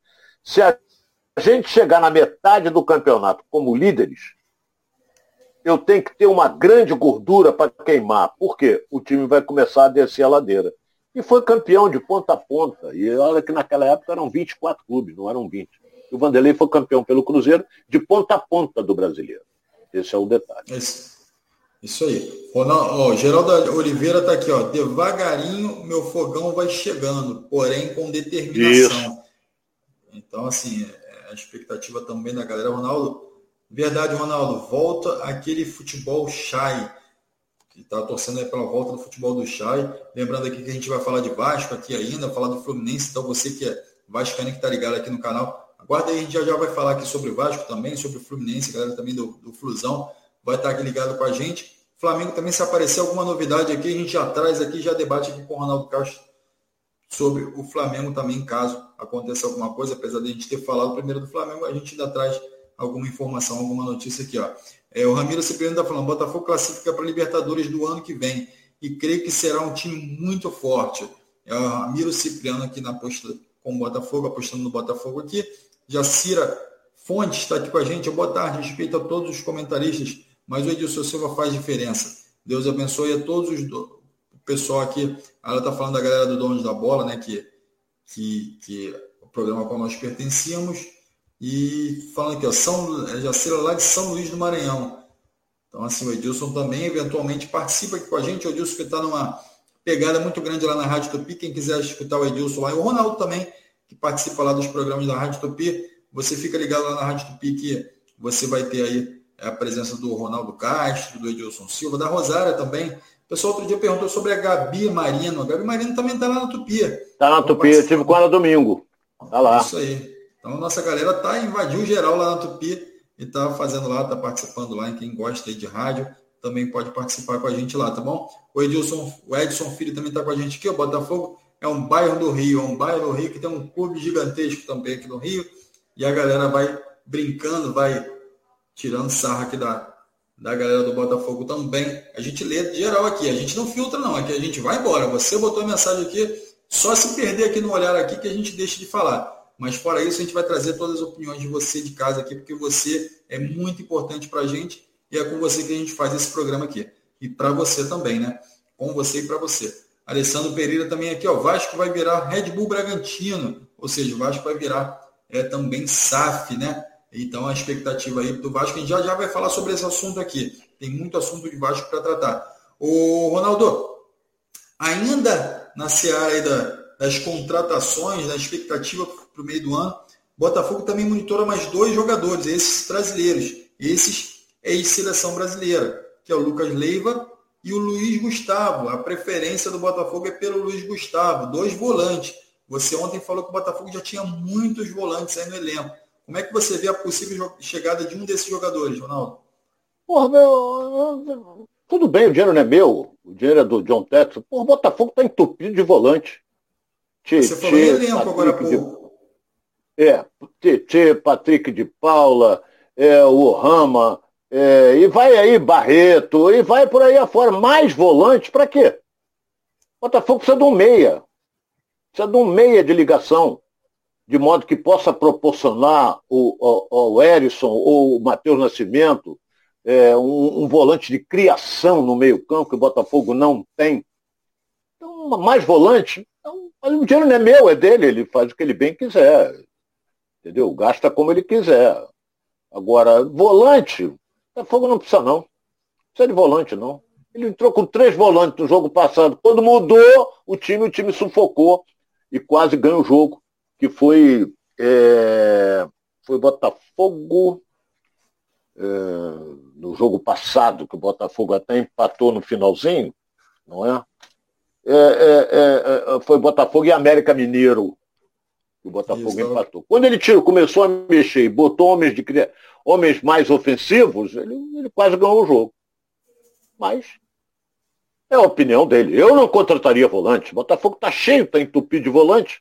Se a gente chegar na metade do campeonato como líderes, eu tenho que ter uma grande gordura para queimar. Por quê? O time vai começar a descer a ladeira. E foi campeão de ponta a ponta. E olha que naquela época eram 24 clubes, não eram 20. E o Vanderlei foi campeão pelo Cruzeiro de ponta a ponta do Brasileiro. Esse é o detalhe. Isso aí. Geraldo Oliveira está aqui, ó. Devagarinho, meu fogão vai chegando, porém com determinação. Isso. Então, assim, a expectativa também da galera. Ronaldo, verdade, Ronaldo, volta aquele futebol Chay, que está torcendo aí pela volta do futebol do Chay. Lembrando aqui que a gente vai falar de Vasco aqui ainda, falar do Fluminense. Então, você que é vascaíno, que está ligado aqui no canal, aguarda aí, a gente já vai falar aqui sobre o Vasco também, sobre o Fluminense, a galera também do Flusão vai estar aqui ligado com a gente. Flamengo também, se aparecer alguma novidade aqui, a gente já traz aqui, já debate aqui com o Ronaldo Castro sobre o Flamengo também, caso aconteça alguma coisa. Apesar de a gente ter falado primeiro do Flamengo, a gente ainda traz alguma informação, alguma notícia aqui. O Ramiro Cipriano está falando: Botafogo classifica para Libertadores do ano que vem e creio que será um time muito forte. É o Ramiro Cipriano aqui na aposta com o Botafogo, apostando no Botafogo aqui. Jacira Fontes está aqui com a gente. Boa tarde, respeito a todos os comentaristas, mas o Edilson Silva faz diferença. Deus abençoe a todos o pessoal aqui. Ela está falando da galera do Donos da Bola, né? Que o programa ao qual nós pertencíamos. E falando aqui, Jacira lá de São Luís do Maranhão. Então, assim, o Edilson também eventualmente participa aqui com a gente. O Edilson que está numa pegada muito grande lá na Rádio Tupi. Quem quiser escutar o Edilson lá, e o Ronaldo também, que participa lá dos programas da Rádio Tupi. Você fica ligado lá na Rádio Tupi que você vai ter aí a presença do Ronaldo Castro, do Edilson Silva, da Rosária também. O pessoal outro dia perguntou sobre a Gabi Marino. A Gabi Marino também está lá na Tupi. Está na Tupi, eu estive com ela domingo. Está lá. Isso aí. Então a nossa galera invadiu geral lá na Tupi e está fazendo lá, está participando lá. E quem gosta aí de rádio também pode participar com a gente lá, tá bom? O Edson Filho também está com a gente aqui. O Botafogo é um bairro do Rio, que tem um clube gigantesco também aqui no Rio. E a galera vai brincando, vai tirando sarra aqui da galera do Botafogo também. A gente lê geral aqui, a gente não filtra não, aqui a gente vai embora. Você botou a mensagem aqui, só se perder aqui no olhar aqui que a gente deixa de falar. Mas fora isso, a gente vai trazer todas as opiniões de você de casa aqui, porque você é muito importante pra gente e é com você que a gente faz esse programa aqui. E pra você também, né? Com você e pra você. Alessandro Pereira também aqui, Vasco vai virar Red Bull Bragantino, ou seja, o Vasco vai virar também SAF, né? Então a expectativa aí do Vasco, a gente já vai falar sobre esse assunto aqui. Tem muito assunto de Vasco para tratar. Ô Ronaldo, ainda na seara aí das contratações, da expectativa para o meio do ano, Botafogo também monitora mais dois jogadores, esses brasileiros, esses ex-seleção brasileira, que é o Lucas Leiva e o Luiz Gustavo. A preferência do Botafogo é pelo Luiz Gustavo, dois volantes. Você ontem falou que o Botafogo já tinha muitos volantes aí no elenco. Como é que você vê a possível chegada de um desses jogadores, Ronaldo? Porra, meu... Tudo bem, o dinheiro não é meu, o dinheiro é do John Texton. Porra, o Botafogo tá entupido de volante. Você falou em elenco agora há pouco. É, Tietê, Patrick de Paula, o Rama, e vai aí Barreto, e vai por aí afora. Mais volantes pra quê? O Botafogo precisa de um meia. Precisa de um meia de ligação, de modo que possa proporcionar ao Edilson ou o Matheus Nascimento um volante de criação no meio-campo, que o Botafogo não tem. Então, mais volante, então, mas o dinheiro não é meu, é dele, ele faz o que ele bem quiser. Entendeu? Gasta como ele quiser. Agora, volante, o Botafogo não precisa não. Não precisa de volante, não. Ele entrou com 3 volantes no jogo passado. Quando mudou, o time sufocou e quase ganhou o jogo, que foi Botafogo no jogo passado, que o Botafogo até empatou no finalzinho, não é? Foi Botafogo e América Mineiro que o Botafogo empatou. Quando ele começou a mexer e botou homens mais ofensivos, ele quase ganhou o jogo. Mas é a opinião dele. Eu não contrataria volante. Botafogo tá cheio, tá entupido de volante.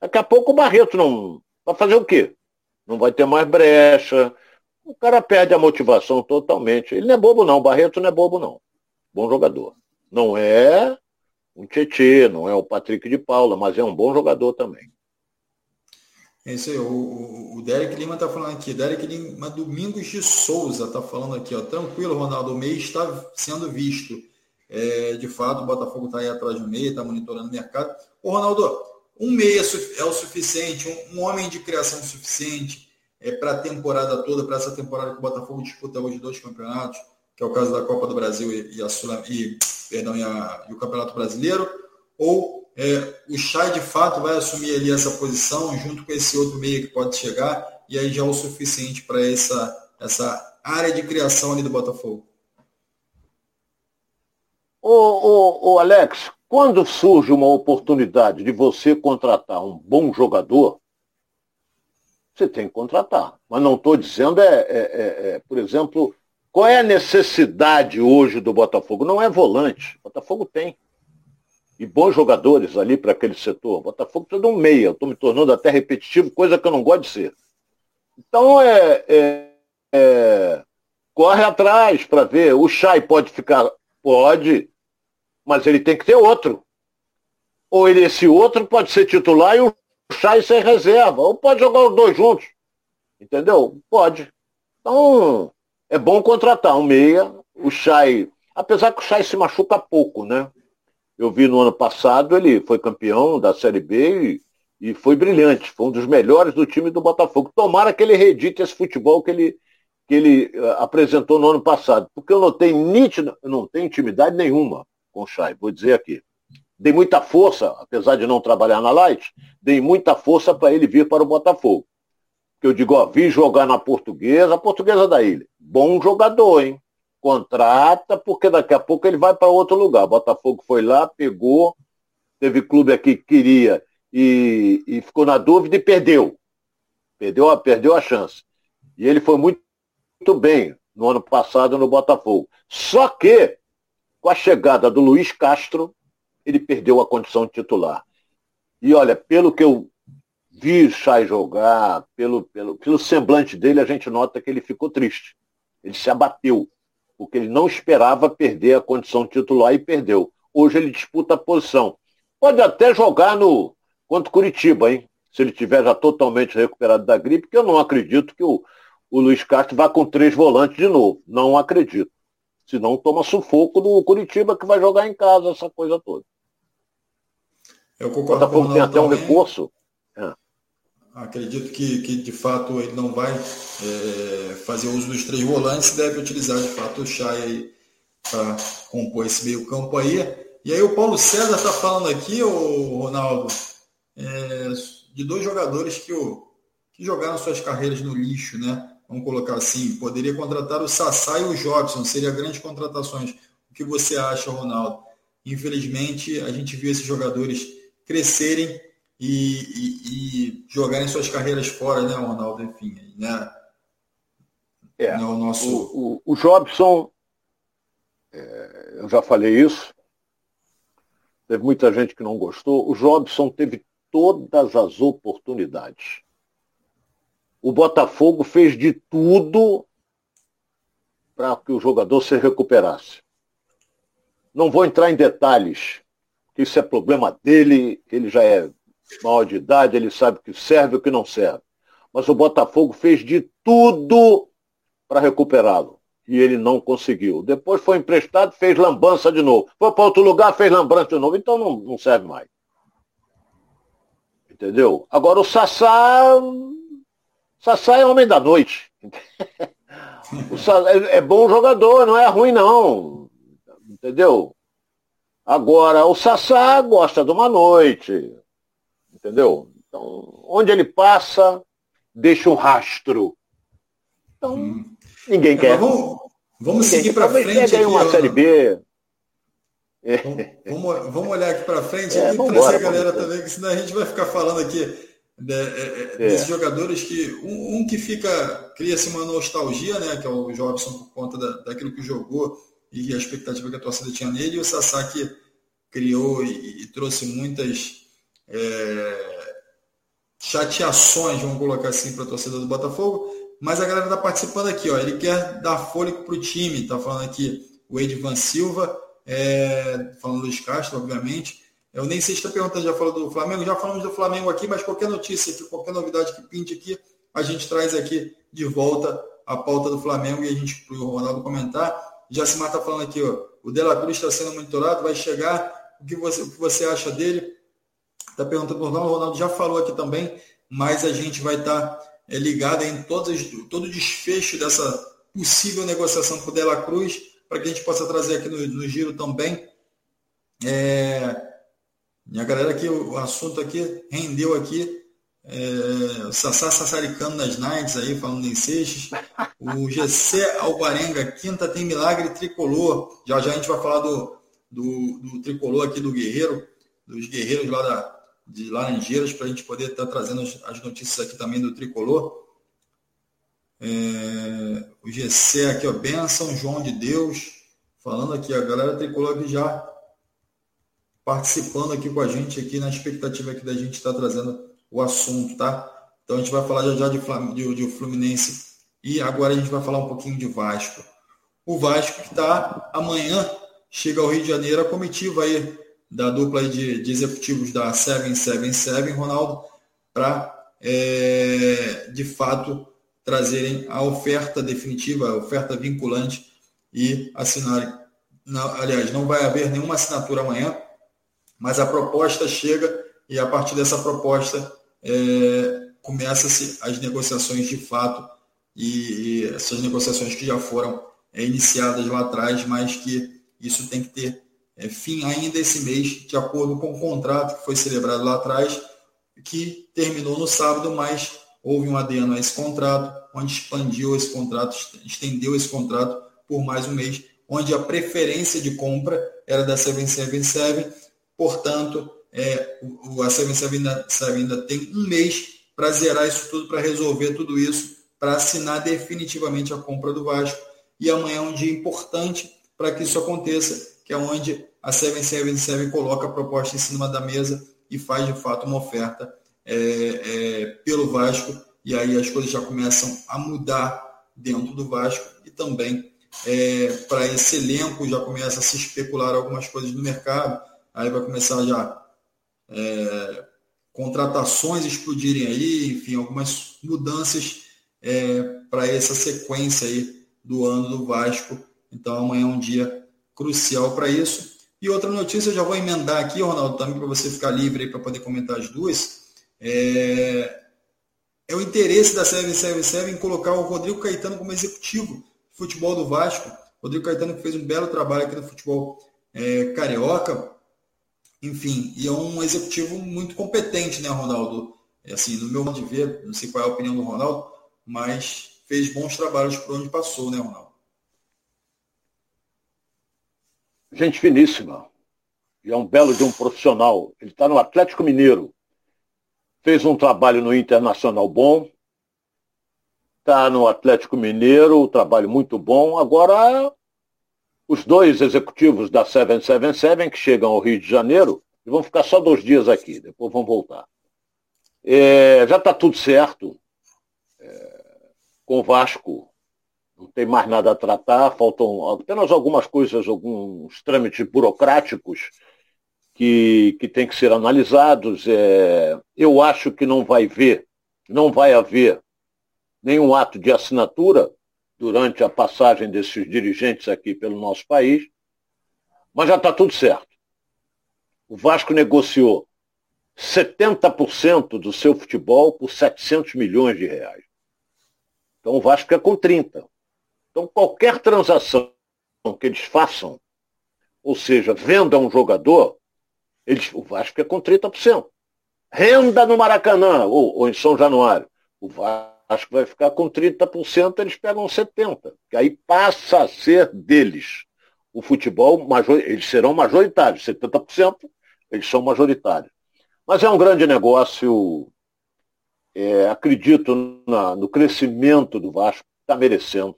Daqui a pouco o Barreto não... Vai fazer o quê? Não vai ter mais brecha. O cara perde a motivação totalmente. Ele não é bobo não, o Barreto não é bobo não. Bom jogador. Não é um Tietê, não é o Patrick de Paula, mas é um bom jogador também. É isso aí, o Derek Lima tá falando aqui, Derek Lima Domingos de Souza tá falando aqui, ó, tranquilo Ronaldo, o meio está sendo visto, de fato o Botafogo tá aí atrás do meio, tá monitorando o mercado. Ô Ronaldo, um meio é o suficiente, um homem de criação suficiente para a temporada toda, para essa temporada que o Botafogo disputa hoje 2 campeonatos, que é o caso da Copa do Brasil e o Campeonato Brasileiro, ou o Chay de fato vai assumir ali essa posição junto com esse outro meio que pode chegar e aí já é o suficiente para essa área de criação ali do Botafogo? Ô Alex, quando surge uma oportunidade de você contratar um bom jogador, você tem que contratar, mas não estou dizendo por exemplo, qual é a necessidade hoje do Botafogo? Não é volante, o Botafogo tem e bons jogadores ali para aquele setor. O Botafogo precisa de um meia. Eu estou me tornando até repetitivo, coisa que eu não gosto de ser. Então, corre atrás para ver. O Chay pode ficar? Pode, mas ele tem que ter outro. Ou esse outro pode ser titular e o Chay ser reserva. Ou pode jogar os dois juntos. Entendeu? Pode. Então, é bom contratar um meia. O Chay, apesar que o Chay se machuca pouco, né? Eu vi no ano passado, ele foi campeão da Série B e foi brilhante. Foi um dos melhores do time do Botafogo. Tomara que ele reedite esse futebol que ele apresentou no ano passado. Porque eu notei nítido, não tenho intimidade nenhuma com o Chay, vou dizer aqui. Dei muita força, apesar de não trabalhar na Light, dei muita força para ele vir para o Botafogo. Porque eu digo, ó, vi jogar na Portuguesa, a Portuguesa da Ilha. Bom jogador, hein? Contrata, porque daqui a pouco ele vai para outro lugar. O Botafogo foi lá, pegou, teve clube aqui que queria e ficou na dúvida e perdeu. Perdeu a chance. E ele foi muito bem no ano passado no Botafogo. Só que, com a chegada do Luiz Castro, ele perdeu a condição de titular. E olha, pelo que eu vi o Chay jogar, pelo semblante dele, a gente nota que ele ficou triste. Ele se abateu, porque ele não esperava perder a condição titular e perdeu. Hoje ele disputa a posição. Pode até jogar contra o Curitiba, hein? Se ele estiver já totalmente recuperado da gripe, que eu não acredito que o Luiz Castro vá com 3 volantes de novo. Não acredito. Senão toma sufoco no Curitiba, que vai jogar em casa, essa coisa toda. Eu concordo. O Botafogo tem até um recurso. É. Acredito que de fato ele não vai fazer uso dos três volantes, deve utilizar de fato o Chay para compor esse meio campo aí. E aí o Paulo César está falando aqui, o Ronaldo, de dois jogadores que jogaram suas carreiras no lixo, né? Vamos colocar assim, poderia contratar o Sassá e o Jobson, seriam grandes contratações. O que você acha, Ronaldo? Infelizmente, a gente viu esses jogadores crescerem e jogarem suas carreiras fora, né, Ronaldo? Enfim, né? Não, o Jobson, eu já falei isso, teve muita gente que não gostou. O Jobson teve todas as oportunidades. O Botafogo fez de tudo para que o jogador se recuperasse. Não vou entrar em detalhes, porque isso é problema dele, ele já é maior de idade, ele sabe o que serve e o que não serve. Mas o Botafogo fez de tudo para recuperá-lo. E ele não conseguiu. Depois foi emprestado, fez lambança de novo. Foi para outro lugar, fez lambança de novo. Então não serve mais. Entendeu? Agora o Sassá é homem da noite. O Sassá é bom jogador, não é ruim não. Entendeu? Agora, o Sassá gosta de uma noite. Entendeu? Então, onde ele passa, deixa um rastro. Então, ninguém quer. Vamos seguir para frente. Talvez pegue uma Série B. Vamos olhar aqui para frente e trazer a galera também, que senão a gente vai ficar falando aqui desses jogadores que. Um que fica. Cria-se uma nostalgia, né? Que é o Jobson, por conta daquilo que jogou e a expectativa que a torcida tinha nele, e o Sassá que criou e trouxe muitas chateações, vamos colocar assim, para a torcida do Botafogo. Mas a galera está participando aqui, ó, ele quer dar fôlego para o time, está falando aqui o Edilson Silva, falando Luiz Castro, obviamente. Eu nem sei se está perguntando, já falou do Flamengo, já falamos do Flamengo aqui, mas qualquer notícia, qualquer novidade que pinte aqui, a gente traz aqui de volta a pauta do Flamengo e a gente, para o Ronaldo comentar. Jacimar está falando aqui, ó, o De La Cruz está sendo monitorado, vai chegar, o que você acha dele? Está perguntando para o Ronaldo já falou aqui também, mas a gente vai estar ligado em todo o desfecho dessa possível negociação com o De La Cruz, para que a gente possa trazer aqui no giro também. Minha galera aqui, o assunto aqui, rendeu aqui, o Sassá sassaricando nas nights aí, falando em seixas. O GC Alvarenga, quinta tem milagre tricolor. Já a gente vai falar do tricolor aqui do Guerreiro, dos guerreiros lá de Laranjeiras, para a gente poder estar trazendo as notícias aqui também do tricolor. O GC aqui, ó, benção, João de Deus, falando aqui, a galera tricolor aqui já participando aqui com a gente, aqui na expectativa aqui da gente estar trazendo o assunto, tá? Então a gente vai falar já de Fluminense. E agora a gente vai falar um pouquinho de Vasco. O Vasco que está amanhã, chega ao Rio de Janeiro, a comitiva aí da dupla aí de executivos da 777, Ronaldo, para de fato trazerem a oferta definitiva, a oferta vinculante e assinarem. Aliás, não vai haver nenhuma assinatura amanhã, mas a proposta chega e a partir dessa proposta começa-se as negociações de fato e essas negociações que já foram iniciadas lá atrás, mas que isso tem que ter fim ainda esse mês, de acordo com o contrato que foi celebrado lá atrás, que terminou no sábado, mas houve um adendo a esse contrato, onde expandiu esse contrato, estendeu esse contrato por mais um mês, onde a preferência de compra era da 777, portanto, a 777 ainda tem um mês para zerar isso tudo, para resolver tudo isso, para assinar definitivamente a compra do Vasco. E amanhã é um dia importante para que isso aconteça, que é onde a 777 coloca a proposta em cima da mesa e faz, de fato, uma oferta pelo Vasco. E aí as coisas já começam a mudar dentro do Vasco e também para esse elenco já começa a se especular algumas coisas no mercado. Aí vai começar já contratações explodirem aí, enfim, algumas mudanças para essa sequência aí do ano do Vasco. Então amanhã é um dia crucial para isso. E outra notícia, eu já vou emendar aqui, Ronaldo, também para você ficar livre para poder comentar as duas. É o interesse da 777 em colocar o Rodrigo Caetano como executivo de futebol do Vasco. Rodrigo Caetano que fez um belo trabalho aqui no futebol carioca. Enfim, e é um executivo muito competente, né, Ronaldo? Assim, no meu modo de ver, não sei qual é a opinião do Ronaldo, mas fez bons trabalhos por onde passou, né, Ronaldo? Gente finíssima. E é um belo de um profissional. Ele está no Atlético Mineiro. Fez um trabalho no Internacional bom. Está no Atlético Mineiro, um trabalho muito bom. Agora, os dois executivos da 777 que chegam ao Rio de Janeiro e vão ficar só 2 dias aqui, depois vão voltar. Já está tudo certo com o Vasco. Não tem mais nada a tratar, faltam apenas algumas coisas, alguns trâmites burocráticos que tem que ser analisados. Eu acho que não vai haver nenhum ato de assinatura durante a passagem desses dirigentes aqui pelo nosso país, mas já está tudo certo. O Vasco negociou 70% do seu futebol por 700 milhões de reais. Então o Vasco é com 30%. Então, qualquer transação que eles façam, ou seja, venda um jogador, o Vasco é com 30%. Renda no Maracanã, ou em São Januário, o Vasco vai ficar com 30%, eles pegam 70%, que aí passa a ser deles. O futebol, eles serão majoritários, 70%, eles são majoritários. Mas é um grande negócio, acredito no crescimento do Vasco, está merecendo.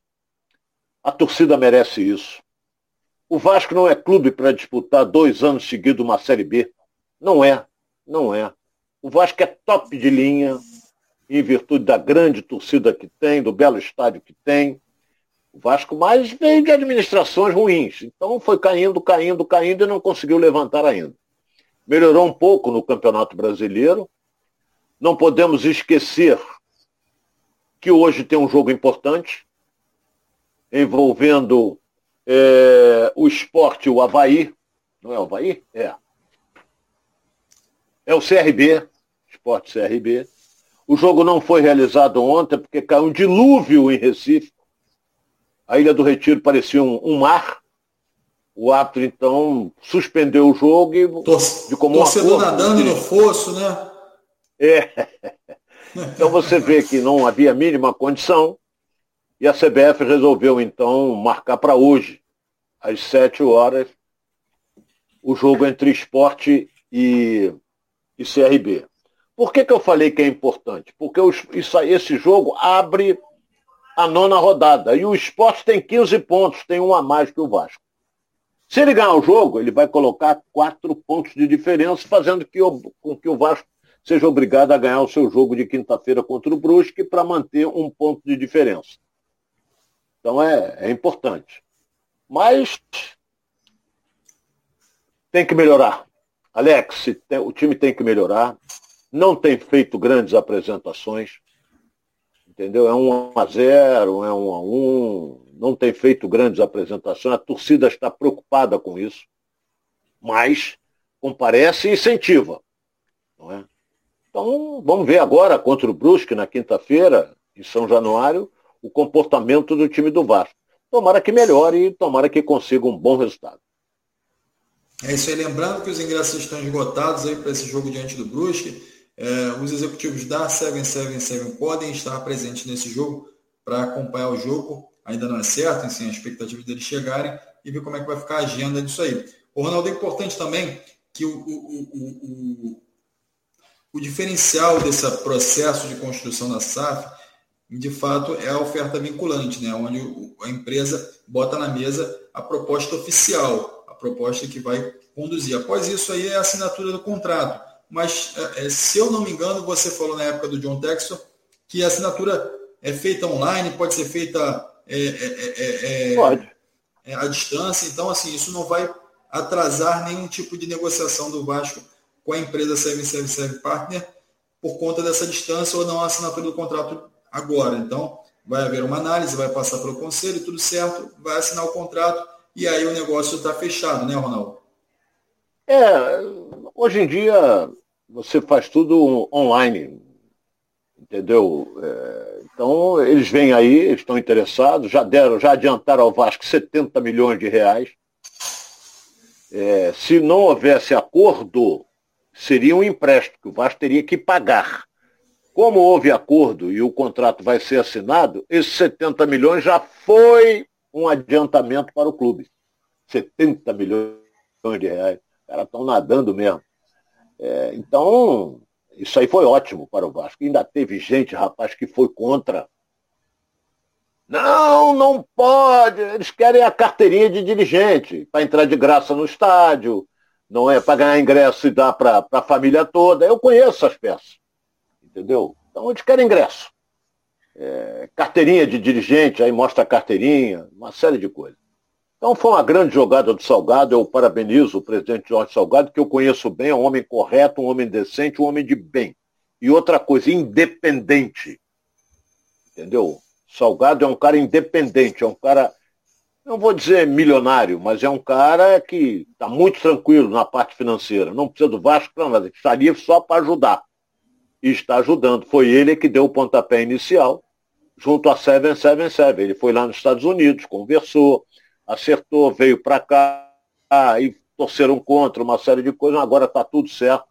A torcida merece isso. O Vasco não é clube para disputar 2 anos seguidos uma Série B. Não é. O Vasco é top de linha, em virtude da grande torcida que tem, do belo estádio que tem. O Vasco mais veio de administrações ruins. Então foi caindo e não conseguiu levantar ainda. Melhorou um pouco no Campeonato Brasileiro. Não podemos esquecer que hoje tem um jogo importante, envolvendo o Sport e o Avaí. Não é o Avaí? É. É o CRB, Sport CRB. O jogo não foi realizado ontem porque caiu um dilúvio em Recife. A Ilha do Retiro parecia um mar. O árbitro, então, suspendeu o jogo e... Torcedor nadando no fosso, né? É. Então você vê que não havia a mínima condição. E a CBF resolveu, então, marcar para hoje, às 7 horas, o jogo entre Sport e CRB. Por que eu falei que é importante? Porque esse jogo abre a 9ª rodada. E o Sport tem 15 pontos, tem um a mais que o Vasco. Se ele ganhar o jogo, ele vai colocar 4 pontos de diferença, fazendo com que o Vasco seja obrigado a ganhar o seu jogo de quinta-feira contra o Brusque para manter 1 ponto de diferença. Então é importante. Mas tem que melhorar. Alex, o time tem que melhorar. Não tem feito grandes apresentações. Entendeu? É 1-0, é 1-1. Não tem feito grandes apresentações. A torcida está preocupada com isso. Mas comparece e incentiva. Não é? Então vamos ver agora contra o Brusque na quinta-feira, em São Januário, o comportamento do time do Vasco. Tomara que melhore e tomara que consiga um bom resultado. É isso aí, lembrando que os ingressos estão esgotados aí para esse jogo diante do Brusque. Os executivos da 777 podem estar presentes nesse jogo para acompanhar o jogo. Ainda não é certo, assim, a expectativa deles chegarem e ver como é que vai ficar a agenda disso aí. O Ronaldo, é importante também que o diferencial desse processo de construção da SAF de fato é a oferta vinculante, né? Onde a empresa bota na mesa a proposta oficial, a proposta que vai conduzir. Após isso aí é a assinatura do contrato. Mas, se eu não me engano, você falou na época do John Textor que a assinatura é feita online, pode ser feita à distância. Então, assim, isso não vai atrasar nenhum tipo de negociação do Vasco com a empresa 777 Partner por conta dessa distância ou não a assinatura do contrato agora. Então, vai haver uma análise, vai passar pelo conselho, tudo certo, vai assinar o contrato e aí o negócio está fechado, né, Ronaldo? Hoje em dia você faz tudo online. Entendeu? Então, eles vêm aí, estão interessados, já adiantaram ao Vasco 70 milhões de reais. Se não houvesse acordo, seria um empréstimo que o Vasco teria que pagar. Como houve acordo e o contrato vai ser assinado, esses 70 milhões já foi um adiantamento para o clube. 70 milhões de reais. Os caras estão nadando mesmo. Então, isso aí foi ótimo para o Vasco. Ainda teve gente, rapaz, que foi contra. Não pode. Eles querem a carteirinha de dirigente para entrar de graça no estádio. Não é para ganhar ingresso e dar para a família toda. Eu conheço essas peças. Entendeu? Então eles querem ingresso. Carteirinha de dirigente, aí mostra a carteirinha, uma série de coisas. Então foi uma grande jogada do Salgado, eu parabenizo o presidente Jorge Salgado, que eu conheço bem, é um homem correto, um homem decente, um homem de bem. E outra coisa, independente. Entendeu? Salgado é um cara independente, é um cara, não vou dizer milionário, mas é um cara que está muito tranquilo na parte financeira. Não precisa do Vasco para nada, está ali só para ajudar. E está ajudando. Foi ele que deu o pontapé inicial junto à 777. Ele foi lá nos Estados Unidos, conversou, acertou, veio para cá e torceram contra uma série de coisas. Agora está tudo certo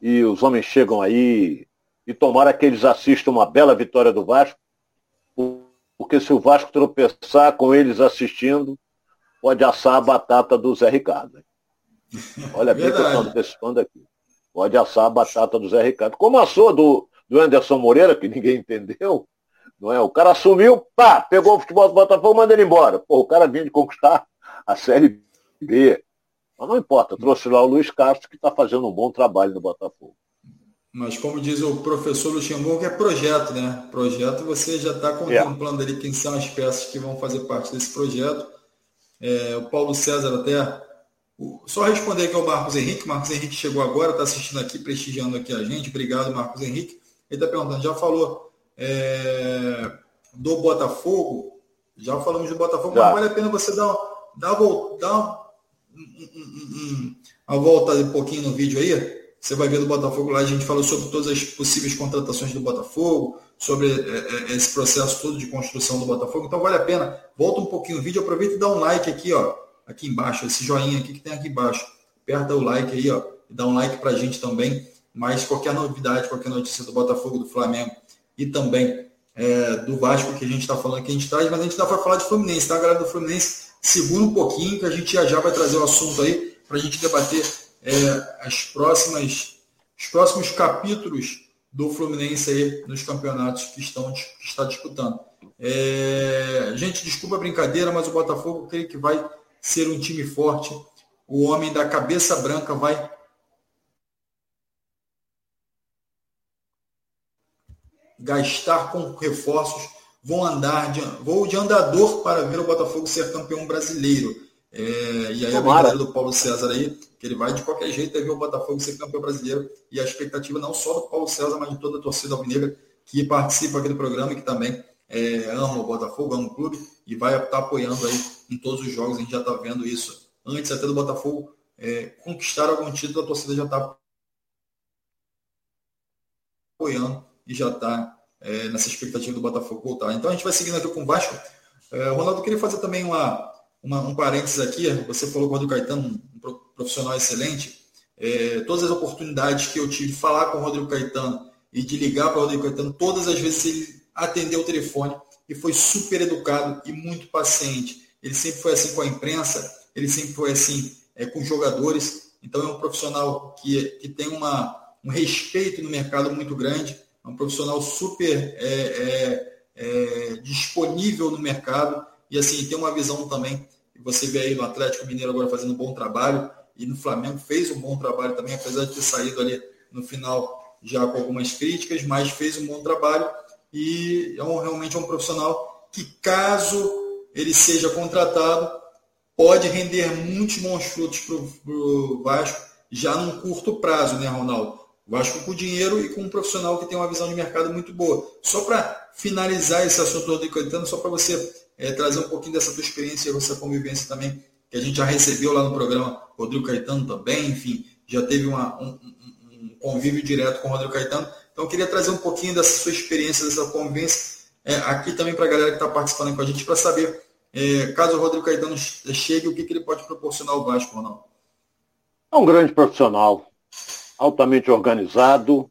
e os homens chegam aí e tomara que eles assistam uma bela vitória do Vasco, porque se o Vasco tropeçar com eles assistindo, pode assar a batata do Zé Ricardo. Olha bem o que eu estou antecipando aqui. Pode assar a batata do Zé Ricardo. Como assou do Anderson Moreira, que ninguém entendeu, não é? O cara assumiu, pá, pegou o futebol do Botafogo e manda ele embora. Pô, o cara vinha de conquistar a Série B. Mas não importa, trouxe lá o Luiz Castro, que está fazendo um bom trabalho no Botafogo. Mas como diz o professor Luxemburgo, é projeto, né? Projeto, você já está contemplando ali quem são as peças que vão fazer parte desse projeto. O Paulo César até... Só responder aqui ao Marcos Henrique. Marcos Henrique chegou agora, está assistindo aqui, prestigiando aqui a gente. Obrigado, Marcos Henrique. Ele está perguntando, já falou do Botafogo? Já falamos do Botafogo, mas vale a pena você dar a volta um pouquinho no vídeo aí. Você vai ver do Botafogo lá, a gente falou sobre todas as possíveis contratações do Botafogo, sobre esse processo todo de construção do Botafogo. Então vale a pena, volta um pouquinho o vídeo, aproveita e dá um like aqui, ó. Aqui embaixo, esse joinha aqui que tem aqui embaixo. Aperta o like aí, ó. E dá um like pra gente também. Mas qualquer novidade, qualquer notícia do Botafogo, do Flamengo e também do Vasco que a gente tá falando, que a gente traz, mas a gente dá pra falar de Fluminense, tá? A galera do Fluminense, segura um pouquinho que a gente já vai trazer o assunto aí pra gente debater os próximos capítulos do Fluminense aí nos campeonatos que está disputando. Gente, desculpa a brincadeira, mas o Botafogo creio que vai ser um time forte, o homem da cabeça branca vai... gastar com reforços, vou de andador para ver o Botafogo ser campeão brasileiro. E aí a brincadeira do Paulo César aí, que ele vai de qualquer jeito ver o Botafogo ser campeão brasileiro, e a expectativa não só do Paulo César, mas de toda a torcida alvinegra que participa aqui do programa e que também ama o Botafogo, ama o clube, e vai estar apoiando aí em todos os jogos. A gente já está vendo isso antes até do Botafogo conquistar algum título, a torcida já está apoiando e já está nessa expectativa do Botafogo voltar. Então a gente vai seguindo aqui com o Vasco. Ronaldo, eu queria fazer também um parênteses aqui. Você falou com o Eduardo Caetano, um profissional excelente. Todas as oportunidades que eu tive de falar com o Rodrigo Caetano e de ligar para o Rodrigo Caetano, todas as vezes ele atendeu o telefone e foi super educado e muito paciente. Ele sempre foi assim com a imprensa, ele sempre foi assim com os jogadores. Então é um profissional que tem um respeito no mercado muito grande, é um profissional super disponível no mercado e assim tem uma visão também. Você vê aí no Atlético Mineiro agora fazendo um bom trabalho e no Flamengo fez um bom trabalho também, apesar de ter saído ali no final já com algumas críticas, mas fez um bom trabalho. E realmente é um profissional que, caso ele seja contratado, pode render muitos bons frutos para o Vasco já num curto prazo, né, Ronaldo? O Vasco com dinheiro e com um profissional que tem uma visão de mercado muito boa. Só para finalizar esse assunto, Rodrigo Caetano, só para você trazer um pouquinho dessa tua experiência e dessa convivência também, que a gente já recebeu lá no programa, Rodrigo Caetano também, enfim, já teve um convívio direto com o Rodrigo Caetano. Então eu queria trazer um pouquinho dessa sua experiência, dessa convivência aqui também para a galera que está participando com a gente, para saber, caso o Rodrigo Caetano chegue, o que ele pode proporcionar ao Vasco, Ronaldo? É um grande profissional, altamente organizado,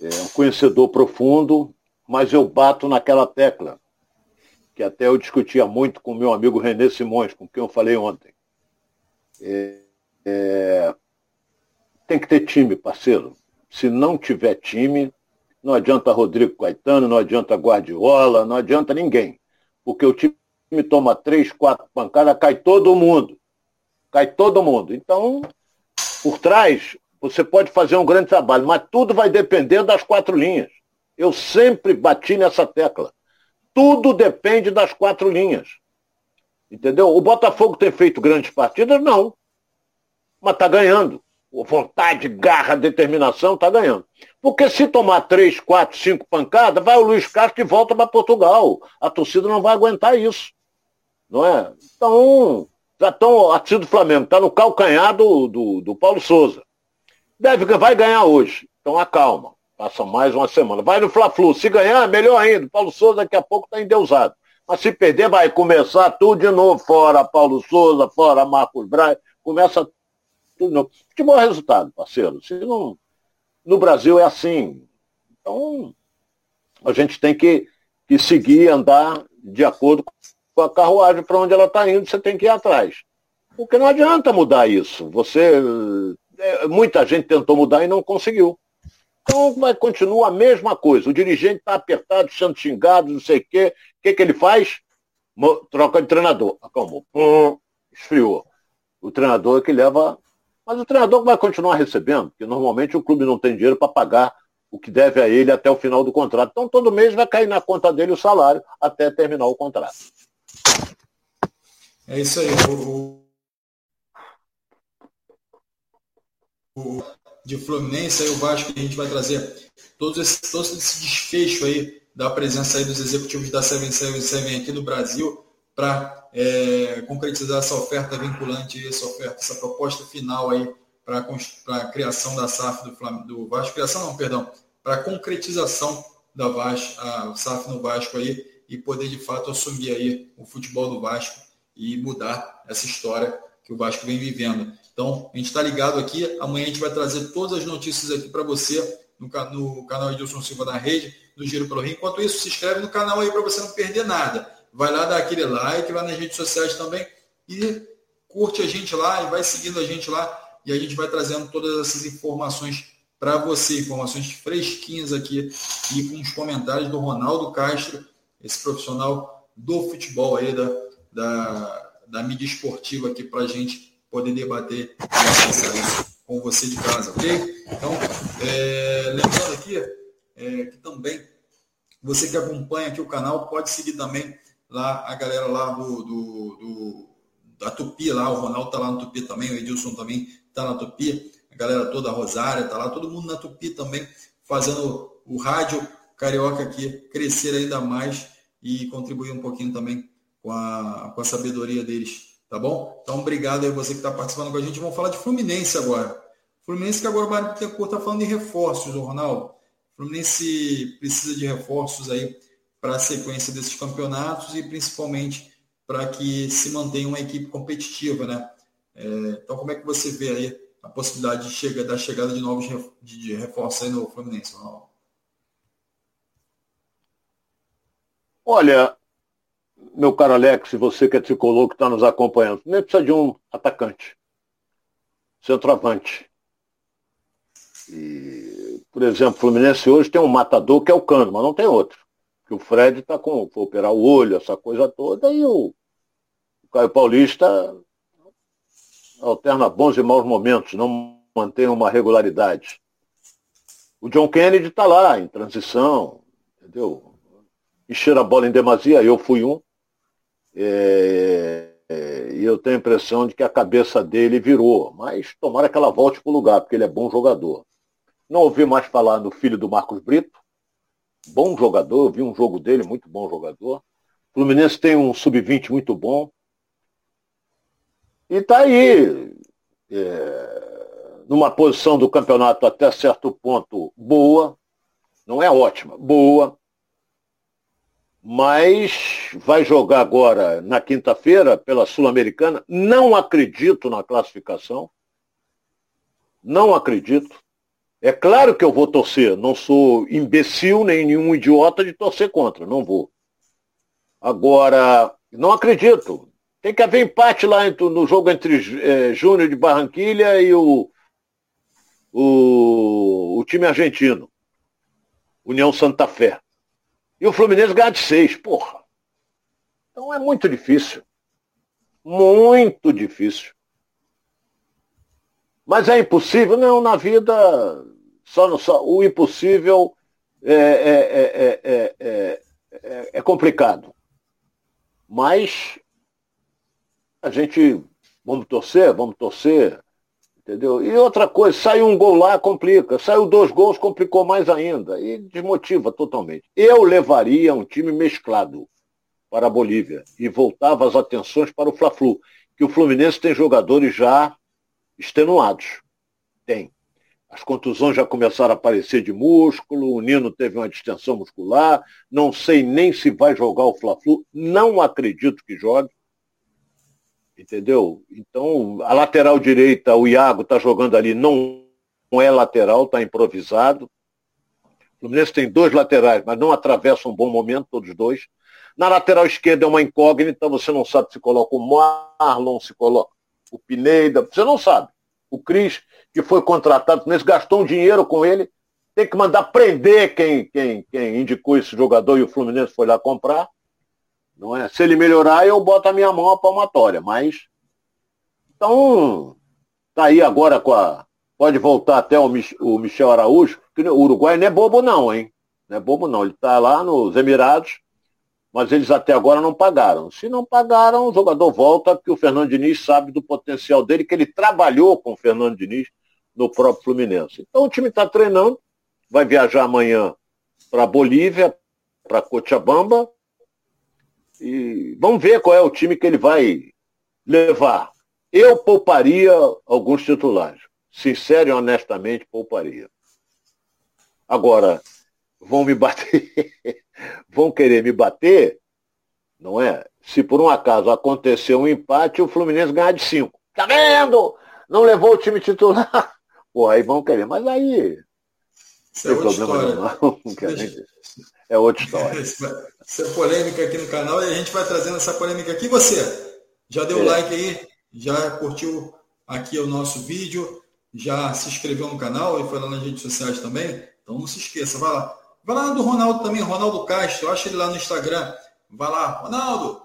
um conhecedor profundo, mas eu bato naquela tecla, que até eu discutia muito com o meu amigo René Simões, com quem eu falei ontem. Tem que ter time, parceiro. Se não tiver time, não adianta Rodrigo Caetano, não adianta Guardiola, não adianta ninguém. Porque o time toma 3, 4 pancadas, cai todo mundo. Cai todo mundo. Então, por trás, você pode fazer um grande trabalho, mas tudo vai depender das 4 linhas. Eu sempre bati nessa tecla. Tudo depende das 4 linhas. Entendeu? O Botafogo tem feito grandes partidas? Não. Mas está ganhando. Vontade, garra, determinação, está ganhando. Porque se tomar 3, 4, 5 pancadas, vai o Luiz Castro e volta para Portugal. A torcida não vai aguentar isso. Não é? Então, a torcida do Flamengo está no calcanhar do Paulo Souza. Vai ganhar hoje. Então acalma. Passa mais uma semana. Vai no Fla-Flu. Se ganhar, melhor ainda. Paulo Souza daqui a pouco está endeusado. Mas se perder, vai começar tudo de novo. Fora Paulo Souza, fora Marcos Braz. Começa tudo de novo. Futebol é resultado, parceiro. Se não... No Brasil é assim. Então, a gente tem que seguir, andar de acordo com a carruagem para onde ela está indo, você tem que ir atrás. Porque não adianta mudar isso. Muita gente tentou mudar e não conseguiu. Então, continua a mesma coisa. O dirigente está apertado, sendo xingado, não sei o quê. O que ele faz? Troca de treinador. Acalmou. Esfriou. O treinador é que leva... Mas o treinador vai continuar recebendo, porque normalmente o clube não tem dinheiro para pagar o que deve a ele até o final do contrato. Então todo mês vai cair na conta dele o salário até terminar o contrato. É isso aí. De Fluminense, aí o Vasco, que a gente vai trazer todo esse desfecho aí da presença aí dos executivos da 777 aqui do Brasil para concretizar essa oferta vinculante, essa proposta final aí para a criação da SAF do Vasco, para a concretização da Vasco, a SAF no Vasco aí, e poder de fato assumir aí o futebol do Vasco e mudar essa história que o Vasco vem vivendo. Então, a gente está ligado aqui, amanhã a gente vai trazer todas as notícias aqui para você no canal Edilson Silva da Rede, do Giro pelo Rio. Enquanto isso, se inscreve no canal aí para você não perder nada. Vai lá dar aquele like, vai nas redes sociais também e curte a gente lá e vai seguindo a gente lá e a gente vai trazendo todas essas informações para você, informações fresquinhas aqui e com os comentários do Ronaldo Castro, esse profissional do futebol aí, da mídia esportiva aqui para a gente poder debater isso com você de casa, ok? Então, lembrando aqui que também você que acompanha aqui o canal pode seguir também lá a galera lá da Tupi, lá o Ronaldo tá lá no Tupi também, o Edilson também tá na Tupi, a galera toda, a Rosária tá lá, todo mundo na Tupi também, fazendo o rádio carioca aqui crescer ainda mais e contribuir um pouquinho também com a sabedoria deles, tá bom? Então obrigado aí você que está participando com a gente. Vamos falar de Fluminense agora. Fluminense que agora vai ter tá falando de reforços, o Ronaldo. Fluminense precisa de reforços aí para a sequência desses campeonatos e principalmente para que se mantenha uma equipe competitiva, né? Então, como é que você vê aí a possibilidade da chegada de novos de reforços aí no Fluminense, Ronaldo? Olha, meu caro Alex, você que é tricolor que está nos acompanhando, primeiro precisa de um atacante, centroavante. E, por exemplo, o Fluminense hoje tem um matador que é o Cano, mas não tem outro. O Fred está foi operar o olho, essa coisa toda, e o Caio Paulista alterna bons e maus momentos, não mantém uma regularidade. O John Kennedy está lá, em transição, entendeu? Encher a bola em demasia, eu fui um. E eu tenho a impressão de que a cabeça dele virou, mas tomara que ela volte para o lugar, porque ele é bom jogador. Não ouvi mais falar no filho do Marcos Brito, bom jogador, eu vi um jogo dele, muito bom jogador. O Fluminense tem um sub-20 muito bom. E está aí, numa posição do campeonato até certo ponto boa, Não é ótima, boa. Mas vai jogar agora na quinta-feira pela Sul-Americana. Não acredito na classificação. Não acredito. É claro que eu vou torcer. Não sou imbecil nem nenhum idiota de torcer contra. Não vou. Agora, não acredito. Tem que haver empate lá no jogo entre Júnior de Barranquilha e o time argentino. União Santa Fé. E o Fluminense ganha de 6, porra. Então é muito difícil. Muito difícil. Mas é impossível? Não, na vida, só o impossível é complicado. Mas a gente, vamos torcer, entendeu? E outra coisa, saiu um gol lá, complica. Saiu 2 gols, complicou mais ainda. E desmotiva totalmente. Eu levaria um time mesclado para a Bolívia e voltava as atenções para o Fla-Flu, que o Fluminense tem jogadores já extenuados. Tem. As contusões já começaram a aparecer de músculo, o Nino teve uma distensão muscular, não sei nem se vai jogar o Fla-Flu, não acredito que jogue. Entendeu? Então, a lateral direita, o Iago está jogando ali, não é lateral, está improvisado. O Fluminense tem 2 laterais, mas não atravessa um bom momento, todos 2. Na lateral esquerda é uma incógnita, você não sabe se coloca o Marlon, se coloca o Pineda, você não sabe. O Cris, que foi contratado, o Fluminense gastou um dinheiro com ele, tem que mandar prender quem indicou esse jogador e o Fluminense foi lá comprar. Não é? Se ele melhorar, eu boto a minha mão à palmatória, mas... Então, tá aí agora com a... Pode voltar até o Michel Araújo, que o Uruguai não é bobo não, hein? Não é bobo não, ele tá lá nos Emirados, mas eles até agora não pagaram. Se não pagaram, o jogador volta, porque o Fernando Diniz sabe do potencial dele, que ele trabalhou com o Fernando Diniz no próprio Fluminense. Então o time tá treinando, vai viajar amanhã pra Bolívia, pra Cochabamba, e vamos ver qual é o time que ele vai levar. Eu pouparia alguns titulares. Sincero e honestamente, pouparia. Agora, vão me bater, vão querer me bater, não é? Se por um acaso acontecer um empate, o Fluminense ganhar de 5. Tá vendo? Não levou o time titular. Pô, aí vão querer. Mas aí... Não tem problema não. É outra história. Essa polêmica aqui no canal e a gente vai trazendo essa polêmica aqui. Você já deu like aí, já curtiu aqui o nosso vídeo, já se inscreveu no canal e foi lá nas redes sociais também? Então não se esqueça, vai lá. Vai lá do Ronaldo também, Ronaldo Castro, acha ele lá no Instagram. Vai lá, Ronaldo,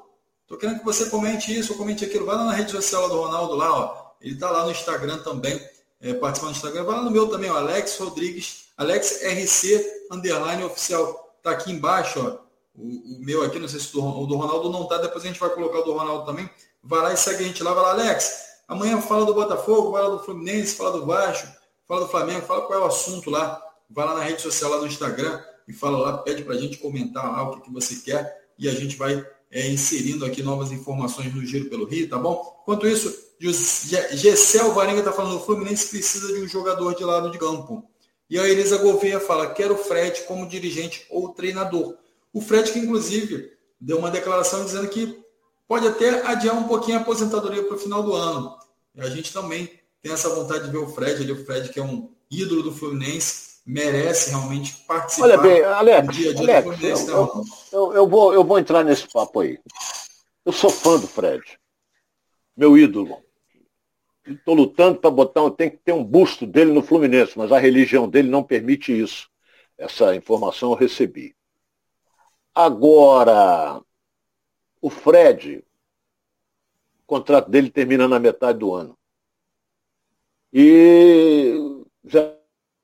tô querendo que você comente isso, ou comente aquilo. Vai lá na rede social do Ronaldo lá, ó. Ele tá lá no Instagram também, participando do Instagram. Vai lá no meu também, ó, Alex Rodrigues, Alex RC _ oficial. Tá aqui embaixo, ó, o meu aqui, não sei se o do Ronaldo não tá, depois a gente vai colocar o do Ronaldo também. Vai lá e segue a gente lá, vai lá, Alex, amanhã fala do Botafogo, fala do Fluminense, fala do Vasco, fala do Flamengo, fala qual é o assunto lá, vai lá na rede social, lá no Instagram, e fala lá, pede pra gente comentar lá o que você quer, e a gente vai inserindo aqui novas informações no Giro pelo Rio, tá bom? Enquanto isso, Gessel Varenga tá falando, o Fluminense precisa de um jogador de lado de campo. E a Elisa Gouveia fala, quero o Fred como dirigente ou treinador. O Fred que, inclusive, deu uma declaração dizendo que pode até adiar um pouquinho a aposentadoria para o final do ano. E a gente também tem essa vontade de ver o Fred. Ele, o Fred, que é um ídolo do Fluminense, merece realmente participar. Olha bem, Alex, do dia a dia Alex, do Fluminense. Eu vou entrar nesse papo aí. Eu sou fã do Fred. Meu ídolo. Estou lutando para botar, tem que ter um busto dele no Fluminense, mas a religião dele não permite isso. Essa informação eu recebi. Agora, o Fred, o contrato dele termina na metade do ano. E já